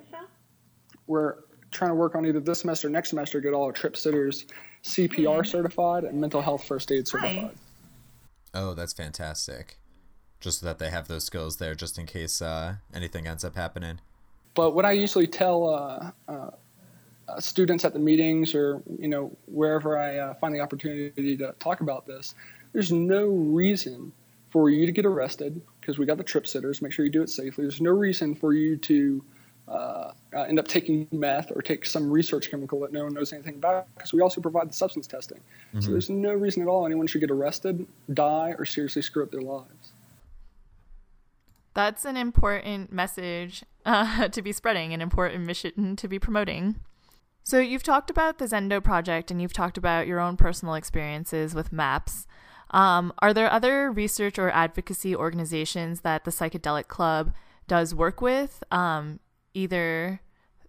we're trying to work on either this semester or next semester, get all our trip sitters C P R certified and mental health first aid certified. Oh, that's fantastic. Just so that they have those skills there, just in case uh, anything ends up happening. But what I usually tell uh, uh, uh, students at the meetings, or you know, wherever I uh, find the opportunity to talk about this, there's no reason for you to get arrested, because we got the trip sitters. Make sure you do it safely. There's no reason for you to Uh, uh, end up taking meth or take some research chemical that no one knows anything about, because we also provide the substance testing. Mm-hmm. So there's no reason at all anyone should get arrested, die, or seriously screw up their lives. That's an important message uh, to be spreading, an important mission to be promoting. So you've talked about the Zendo Project, and you've talked about your own personal experiences with MAPS. Um, are there other research or advocacy organizations that the Psychedelic Club does work with, um, either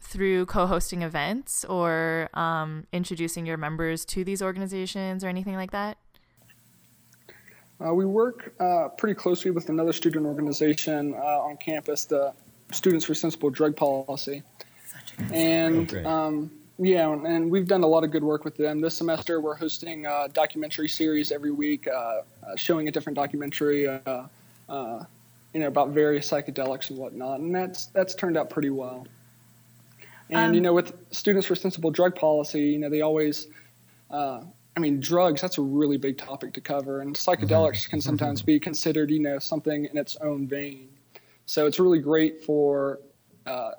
through co-hosting events or um, introducing your members to these organizations or anything like that? Uh, we work uh, pretty closely with another student organization uh, on campus, the Students for Sensible Drug Policy. Such a and okay. um, yeah, and we've done a lot of good work with them. This semester we're hosting a documentary series every week, uh, uh, showing a different documentary uh, uh you know, about various psychedelics and whatnot. And that's that's turned out pretty well. And, um, you know, with Students for Sensible Drug Policy, you know, they always, uh, I mean, drugs, that's a really big topic to cover. And psychedelics mm-hmm. can sometimes be considered, you know, something in its own vein. So it's really great for uh,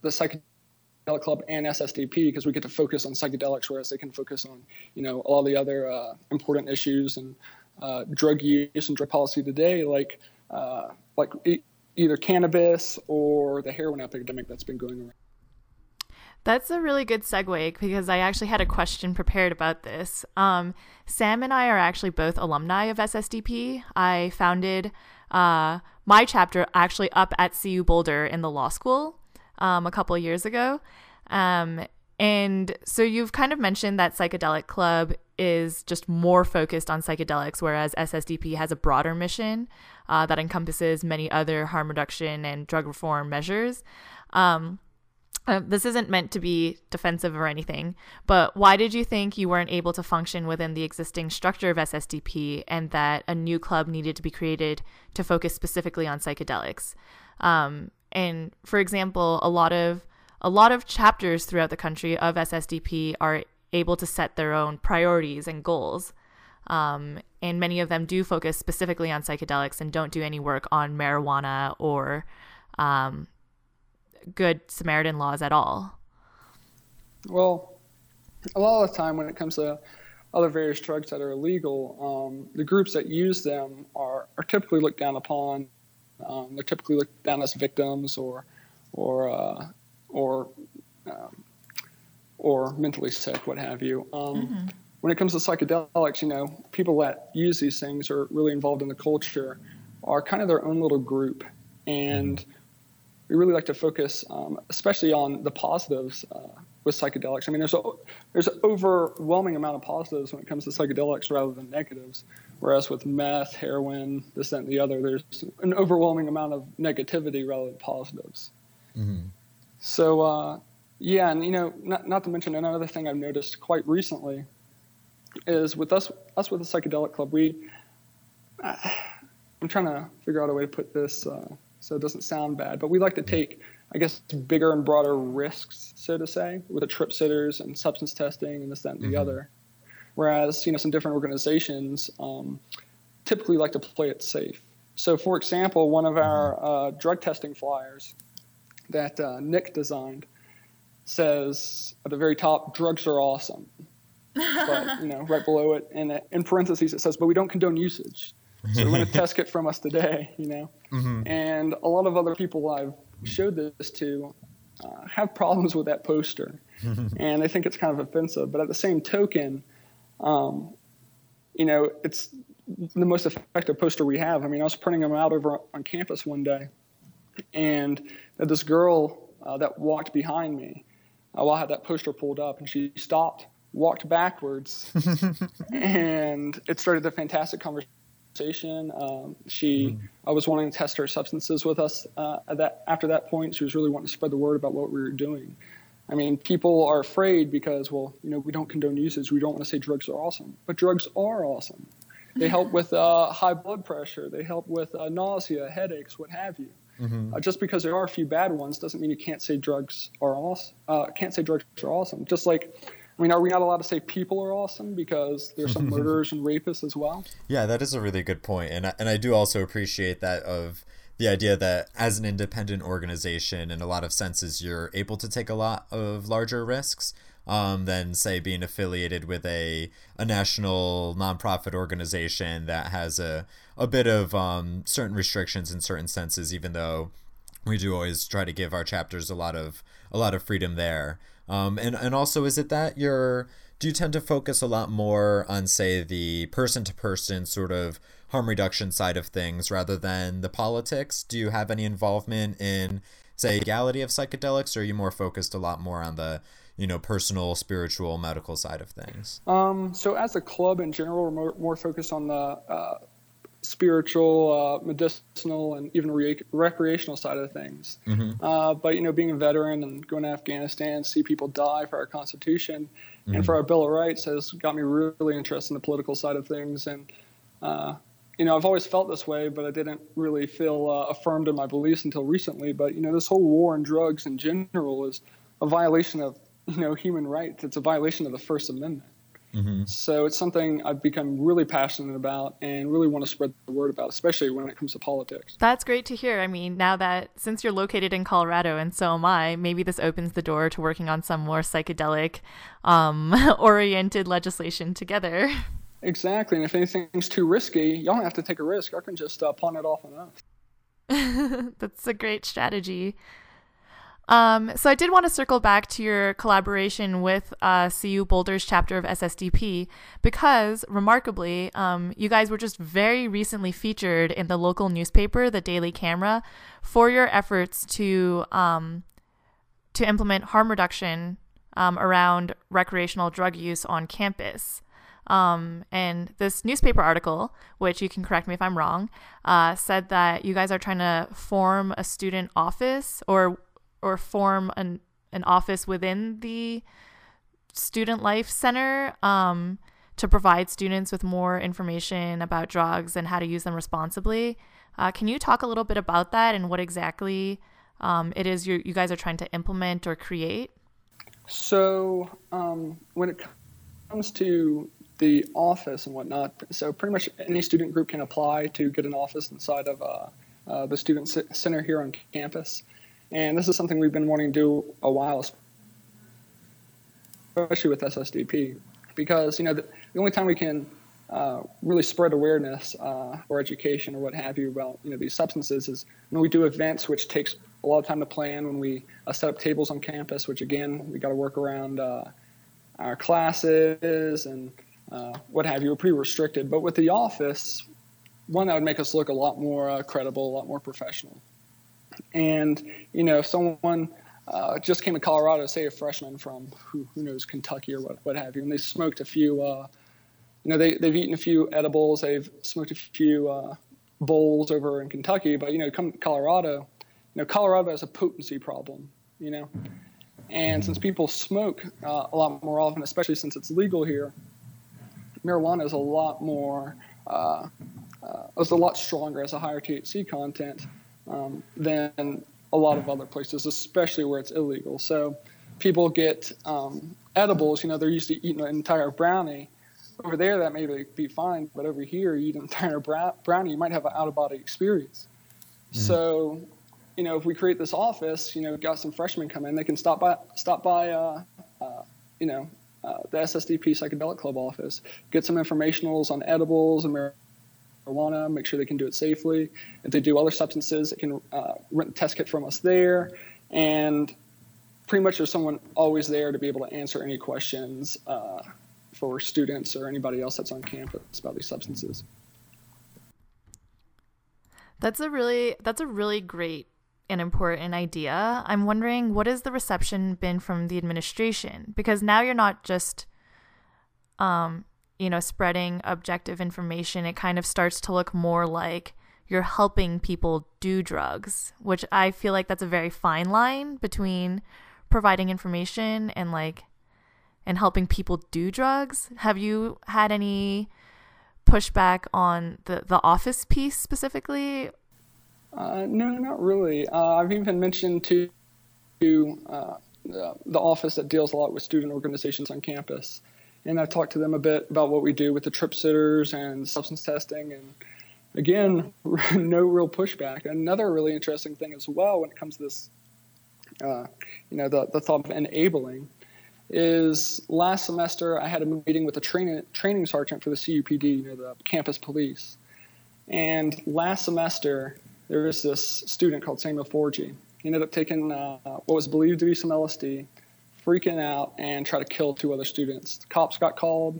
the Psychedelic Club and S S D P because we get to focus on psychedelics, whereas they can focus on, you know, all the other uh, important issues and uh, drug use and drug policy today, like uh, like e- either cannabis or the heroin epidemic that's been going around. That's a really good segue because I actually had a question prepared about this. Um, Sam and I are actually both alumni of S S D P. I founded uh, my chapter actually up at C U Boulder in the law school um, a couple of years ago. Um, and so you've kind of mentioned that Psychedelic Club is just more focused on psychedelics, whereas S S D P has a broader mission uh, that encompasses many other harm reduction and drug reform measures. Um Uh, this isn't meant to be defensive or anything, but why did you think you weren't able to function within the existing structure of S S D P and that a new club needed to be created to focus specifically on psychedelics? Um, and for example, a lot of a lot of chapters throughout the country of S S D P are able to set their own priorities and goals. Um, and many of them do focus specifically on psychedelics and don't do any work on marijuana or um Good Samaritan laws at all? Well, a lot of the time when it comes to other various drugs that are illegal, um, the groups that use them are, are typically looked down upon. Um, they're typically looked down as victims or or uh, or um, or mentally sick, what have you. Um, mm-hmm. When it comes to psychedelics, you know, people that use these things or are really involved in the culture are kind of their own little group. And mm-hmm. we really like to focus, um, especially on the positives uh, with psychedelics. I mean, there's a, there's an overwhelming amount of positives when it comes to psychedelics rather than negatives, whereas with meth, heroin, this, that, and the other, there's an overwhelming amount of negativity rather than positives. Mm-hmm. So, uh, yeah, and, you know, not, not to mention another thing I've noticed quite recently is with us, us with the Psychedelic Club, we uh, I'm trying to figure out a way to put this uh, – so it doesn't sound bad, but we like to take, I guess, bigger and broader risks, so to say, with the trip sitters and substance testing and this, that, and mm-hmm. the other. Whereas, you know, some different organizations um, typically like to play it safe. So, for example, one of our uh, drug testing flyers that uh, Nick designed says at the very top, "Drugs are awesome," but you know, right below it, and in parentheses, it says, "But we don't condone usage." So we're going to test it from us today, you know. Mm-hmm. And a lot of other people I've showed this to uh, have problems with that poster. And they think it's kind of offensive. But at the same token, um, you know, it's the most effective poster we have. I mean, I was printing them out over on campus one day. And this girl uh, that walked behind me, uh, while I had that poster pulled up, and she stopped, walked backwards, and it started a fantastic conversation. Um, she, mm. I was wanting to test her substances with us. Uh, at that after that point, she was really wanting to spread the word about what we were doing. I mean, people are afraid because, well, you know, we don't condone usage. We don't want to say drugs are awesome, but drugs are awesome. They help with uh, high blood pressure. They help with uh, nausea, headaches, what have you. Mm-hmm. Uh, just because there are a few bad ones doesn't mean you can't say drugs are awesome. Uh, can't say drugs are awesome. Just like. I mean, are we not allowed to say people are awesome because there's some murderers and rapists as well? Yeah, that is a really good point. And I, and I do also appreciate that of the idea that as an independent organization, in a lot of senses, you're able to take a lot of larger risks um, than, say, being affiliated with a, a national nonprofit organization that has a, a bit of um, certain restrictions in certain senses, even though we do always try to give our chapters a lot of a lot of freedom there. Um, and, and also, is it that you're, do you tend to focus a lot more on, say, the person-to-person sort of harm reduction side of things rather than the politics? Do you have any involvement in, say, legality of psychedelics, or are you more focused a lot more on the, you know, personal, spiritual, medical side of things? Um, so as a club in general, we're more, more focused on the uh, spiritual, uh, medicinal, and even re- recreational side of things. Mm-hmm. Uh, but, you know, being a veteran and going to Afghanistan, see people die for our Constitution mm-hmm. and for our Bill of Rights has got me really interested in the political side of things. And, uh, you know, I've always felt this way, but I didn't really feel uh, affirmed in my beliefs until recently. But, you know, this whole war on drugs in general is a violation of, you know, human rights. It's a violation of the First Amendment. Mm-hmm. So it's something I've become really passionate about and really want to spread the word about, especially when it comes to politics. That's great to hear. I mean, now that since you're located in Colorado and so am I, maybe this opens the door to working on some more psychedelic um, oriented legislation together. Exactly. And if anything's too risky, y'all don't have to take a risk. I can just uh, pawn it off on us. That's a great strategy. Um, so I did want to circle back to your collaboration with uh, C U Boulder's chapter of S S D P because, remarkably, um, you guys were just very recently featured in the local newspaper, the Daily Camera, for your efforts to um, to implement harm reduction um, around recreational drug use on campus. Um, and this newspaper article, which you can correct me if I'm wrong, uh, said that you guys are trying to form a student office or or form an, an office within the Student Life Center um, to provide students with more information about drugs and how to use them responsibly. Uh, can you talk a little bit about that and what exactly um, it is you you guys are trying to implement or create? So um, when it comes to the office and whatnot, so pretty much any student group can apply to get an office inside of uh, uh, the Student Center here on campus. And this is something we've been wanting to do a while, especially with S S D P, because, you know, the, the only time we can uh, really spread awareness uh, or education or what have you about, you know, these substances is when we do events, which takes a lot of time to plan, when we uh, set up tables on campus, which, again, we got to work around uh, our classes and uh, what have you. We're pretty restricted. But with the office, one, that would make us look a lot more uh, credible, a lot more professional. And, you know, if someone uh, just came to Colorado, say a freshman from who, who knows, Kentucky or what, what have you, and they smoked a few, uh, you know, they, they've eaten a few edibles, they've smoked a few uh, bowls over in Kentucky, but, you know, come to Colorado, you know, Colorado has a potency problem, you know. And since people smoke uh, a lot more often, especially since it's legal here, marijuana is a lot more, uh, uh, is a lot stronger, has a higher T H C content. Um, than a lot of other places, especially where it's illegal. So people get um, edibles, you know, they're used to eating an entire brownie. Over there, that may be fine, but over here, you eat an entire brownie, you might have an out-of-body experience. Mm. So, you know, if we create this office, you know, got some freshmen come in, they can stop by, stop by, uh, uh, you know, uh, the S S D P Psychedelic Club office, get some informationals on edibles and marijuana. marijuana, make sure they can do it safely. If they do other substances, they can uh, rent a test kit from us there. And pretty much there's someone always there to be able to answer any questions uh, for students or anybody else that's on campus about these substances. That's a really, that's a really great and important idea. I'm wondering, what has the reception been from the administration? Because now you're not just... Um, you know, spreading objective information, it kind of starts to look more like you're helping people do drugs, which I feel like that's a very fine line between providing information and like, and helping people do drugs. Have you had any pushback on the, the office piece specifically? Uh, no, not really. Uh, I've even mentioned to, to uh, the, the office that deals a lot with student organizations on campus. And I've talked to them a bit about what we do with the trip sitters and substance testing. And again, no real pushback. Another really interesting thing as well when it comes to this, uh, you know, the, the thought of enabling is last semester I had a meeting with a training, training sergeant for the C U P D, you know, the campus police. And last semester there was this student called Samuel Forgy. He ended up taking uh, what was believed to be some L S D, freaking out and try to kill two other students. The cops got called.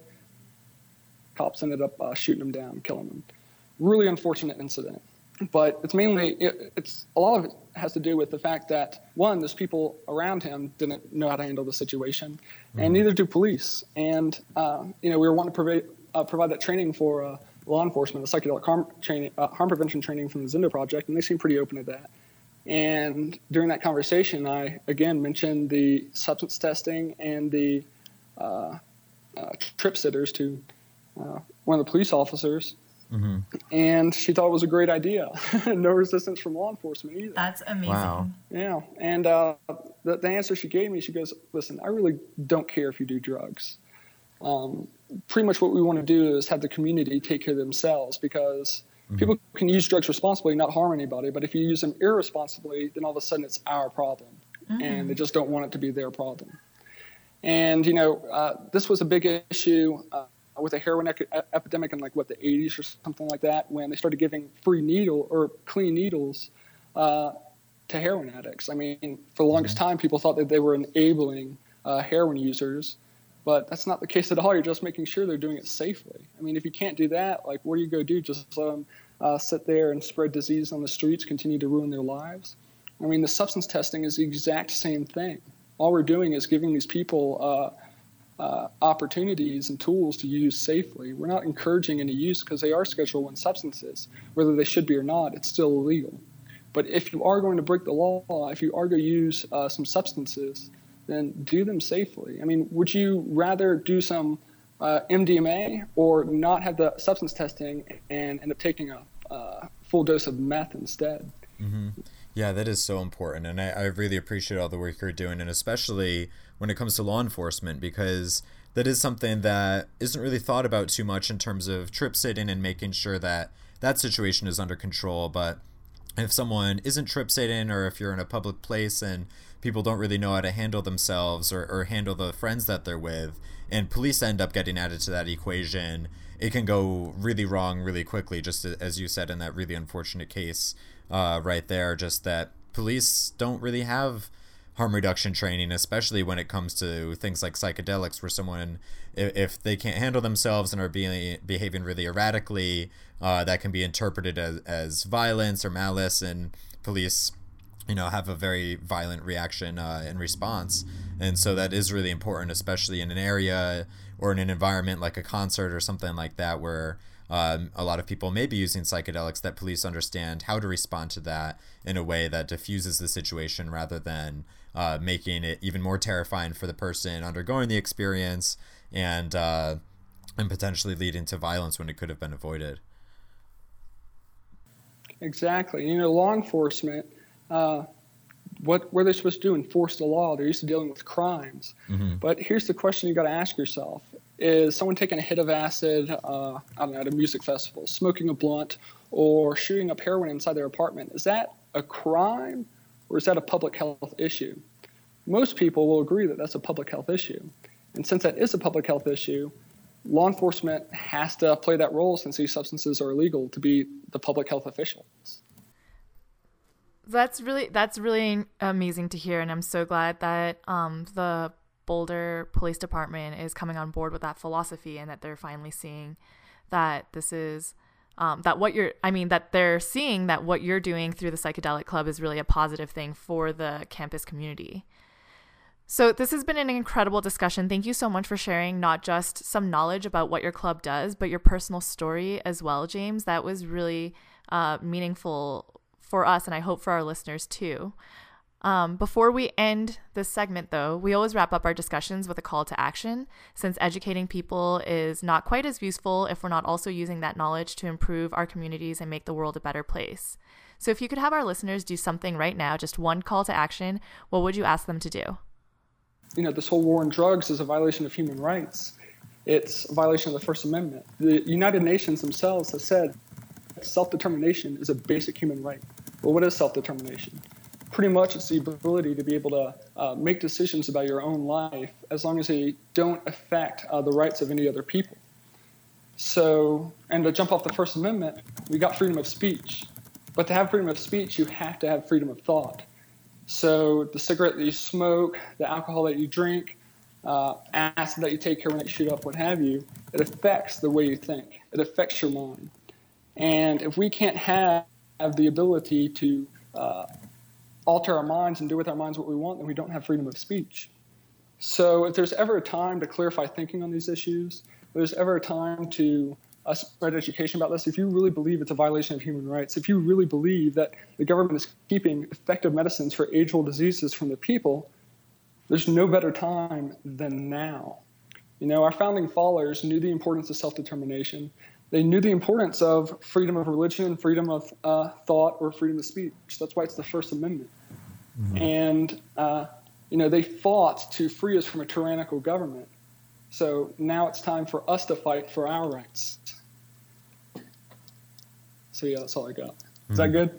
Cops ended up uh, shooting them down, killing them. Really unfortunate incident. But it's mainly, it, it's a lot of it has to do with the fact that, one, there's people around him didn't know how to handle the situation, mm-hmm. and neither do police. And, uh, you know, we were wanting to provide, uh, provide that training for uh, law enforcement, the psychedelic harm, training, uh, harm prevention training from the Zendo Project, and they seemed pretty open to that. And during that conversation, I, again, mentioned the substance testing and the uh, uh, trip sitters to uh, one of the police officers. Mm-hmm. And she thought it was a great idea. No resistance from law enforcement either. That's amazing. Wow. Yeah. And uh, the, the answer she gave me, she goes, listen, I really don't care if you do drugs. Um, pretty much what we want to do is have the community take care of themselves, because mm-hmm. people can use drugs responsibly and not harm anybody. But if you use them irresponsibly, then all of a sudden it's our problem, mm-hmm. and they just don't want it to be their problem. And, you know, uh, this was a big issue uh, with a heroin e- epidemic in, like, what, the eighties or something like that, when they started giving free needle or clean needles uh, to heroin addicts. I mean, for the longest time, people thought that they were enabling uh, heroin users, but that's not the case at all. You're just making sure they're doing it safely. I mean, if you can't do that, like, what do you go do? Just let them uh, sit there and spread disease on the streets, continue to ruin their lives? I mean, the substance testing is the exact same thing. All we're doing is giving these people uh, uh, opportunities and tools to use safely. We're not encouraging any use, because they are Schedule one substances. Whether they should be or not, it's still illegal. But if you are going to break the law, if you are going to use uh, some substances, then do them safely. I mean, would you rather do some uh, M D M A or not have the substance testing and end up taking a uh, full dose of meth instead? Mm-hmm. Yeah, that is so important. And I, I really appreciate all the work you're doing, and especially when it comes to law enforcement, because that is something that isn't really thought about too much in terms of trip sitting and making sure that that situation is under control. But if someone isn't trip sitting, or if you're in a public place and people don't really know how to handle themselves or, or handle the friends that they're with, and police end up getting added to that equation, it can go really wrong really quickly, just as you said in that really unfortunate case uh, right there, just that police don't really have harm reduction training, especially when it comes to things like psychedelics, where someone, if, if they can't handle themselves and are being, behaving really erratically, uh, that can be interpreted as, as violence or malice, and police, you know, have a very violent reaction uh, in response. And so that is really important, especially in an area or in an environment like a concert or something like that, where um, a lot of people may be using psychedelics, that police understand how to respond to that in a way that diffuses the situation, rather than uh, making it even more terrifying for the person undergoing the experience, and uh, and potentially leading to violence when it could have been avoided. Exactly. You know, law enforcement, Uh, what were they supposed to do? Enforce the law. They're used to dealing with crimes. Mm-hmm. But here's the question you got to ask yourself. Is someone taking a hit of acid, uh, I don't know, at a music festival, smoking a blunt, or shooting up heroin inside their apartment, is that a crime, or is that a public health issue? Most people will agree that that's a public health issue. And since that is a public health issue, law enforcement has to play that role, since these substances are illegal, to be the public health officials. That's really that's really amazing to hear, and I'm so glad that um, the Boulder Police Department is coming on board with that philosophy, and that they're finally seeing that this is um, that what you're I mean that they're seeing that what you're doing through the Psychedelic Club is really a positive thing for the campus community. So this has been an incredible discussion. Thank you so much for sharing not just some knowledge about what your club does, but your personal story as well, James. That was really uh, meaningful for us, and I hope for our listeners too. Um, before we end this segment, though, we always wrap up our discussions with a call to action, since educating people is not quite as useful if we're not also using that knowledge to improve our communities and make the world a better place. So if you could have our listeners do something right now, just one call to action, what would you ask them to do? You know, this whole war on drugs is a violation of human rights. It's a violation of the First Amendment. The United Nations themselves have said self-determination is a basic human right. Well, what is self-determination? Pretty much it's the ability to be able to uh, make decisions about your own life, as long as they don't affect uh, the rights of any other people. So, and to jump off the First Amendment, we got freedom of speech. But to have freedom of speech, you have to have freedom of thought. So the cigarette that you smoke, the alcohol that you drink, uh, acid that you take, heroin that you shoot up, what have you, it affects the way you think. It affects your mind. And if we can't have, have the ability to uh, alter our minds and do with our minds what we want, then we don't have freedom of speech. So if there's ever a time to clarify thinking on these issues, if there's ever a time to uh, spread education about this, if you really believe it's a violation of human rights, if you really believe that the government is keeping effective medicines for age-old diseases from the people, there's no better time than now. You know, our founding fathers knew the importance of self-determination. They knew the importance of freedom of religion, freedom of uh, thought, or freedom of speech. That's why it's the First Amendment. Mm-hmm. And, uh, you know, they fought to free us from a tyrannical government. So now it's time for us to fight for our rights. So yeah, that's all I got. Is that good?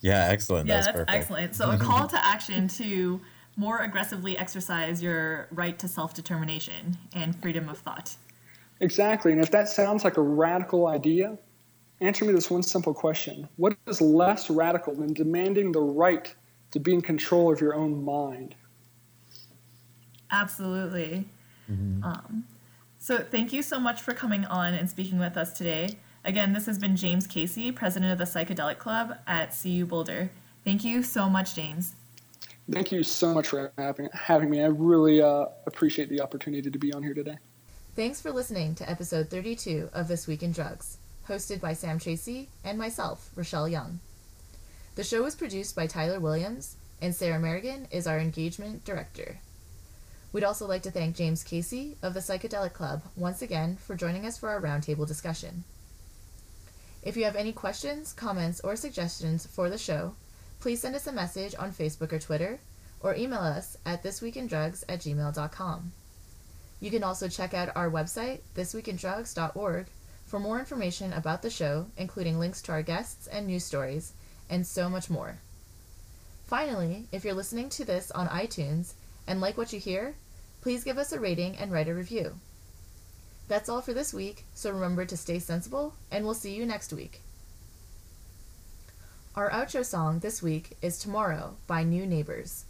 Yeah, excellent. Yeah, that's, that's perfect. Excellent. So a call to action to more aggressively exercise your right to self-determination and freedom of thought. Exactly. And if that sounds like a radical idea, answer me this one simple question. What is less radical than demanding the right to be in control of your own mind? Absolutely. Mm-hmm. Um, so thank you so much for coming on and speaking with us today. Again, this has been James Casey, president of the Psychedelic Club at C U Boulder. Thank you so much, James. Thank you so much for having, having me. I really uh, appreciate the opportunity to be on here today. Thanks for listening to episode thirty-two of This Week in Drugs, hosted by Sam Tracy and myself, Rachelle Young. The show was produced by Tyler Williams, and Sarah Merrigan is our engagement director. We'd also like to thank James Casey of the Psychedelic Club once again for joining us for our roundtable discussion. If you have any questions, comments, or suggestions for the show, please send us a message on Facebook or Twitter, or email us at this week in drugs at gmail dot com. You can also check out our website, this week in drugs dot org, for more information about the show, including links to our guests and news stories, and so much more. Finally, if you're listening to this on iTunes and like what you hear, please give us a rating and write a review. That's all for this week, so remember to stay sensible, and we'll see you next week. Our outro song this week is Tomorrow by New Neighbors.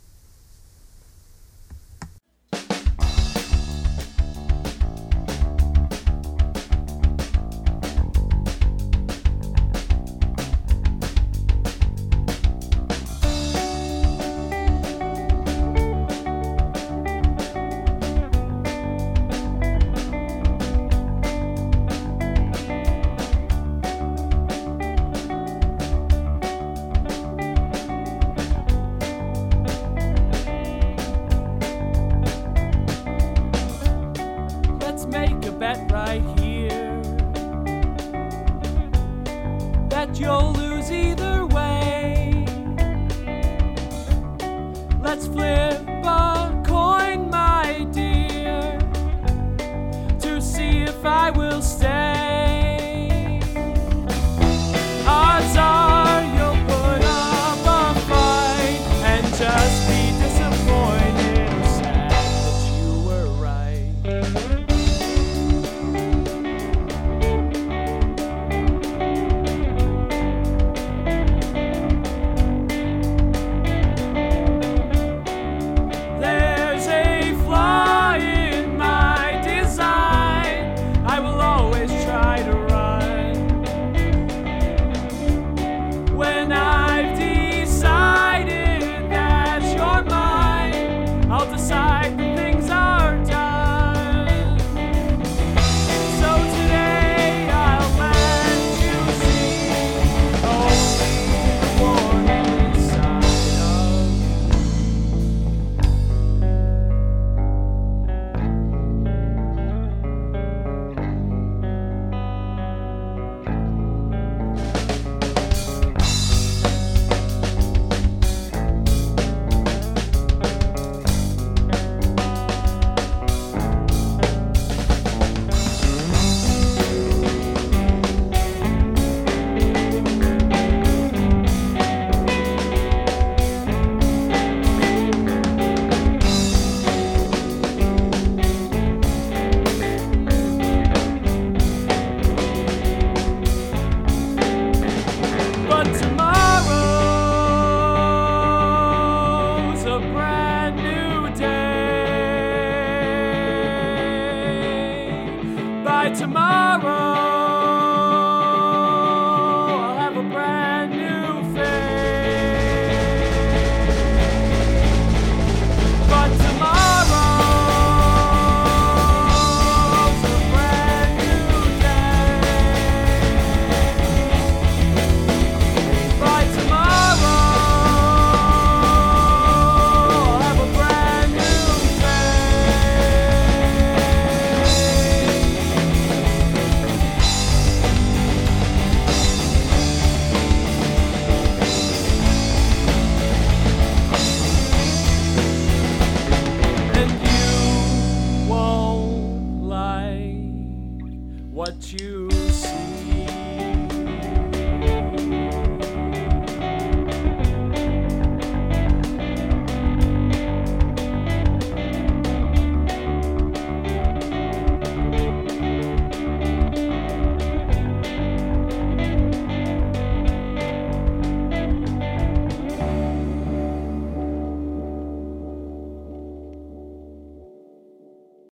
you see.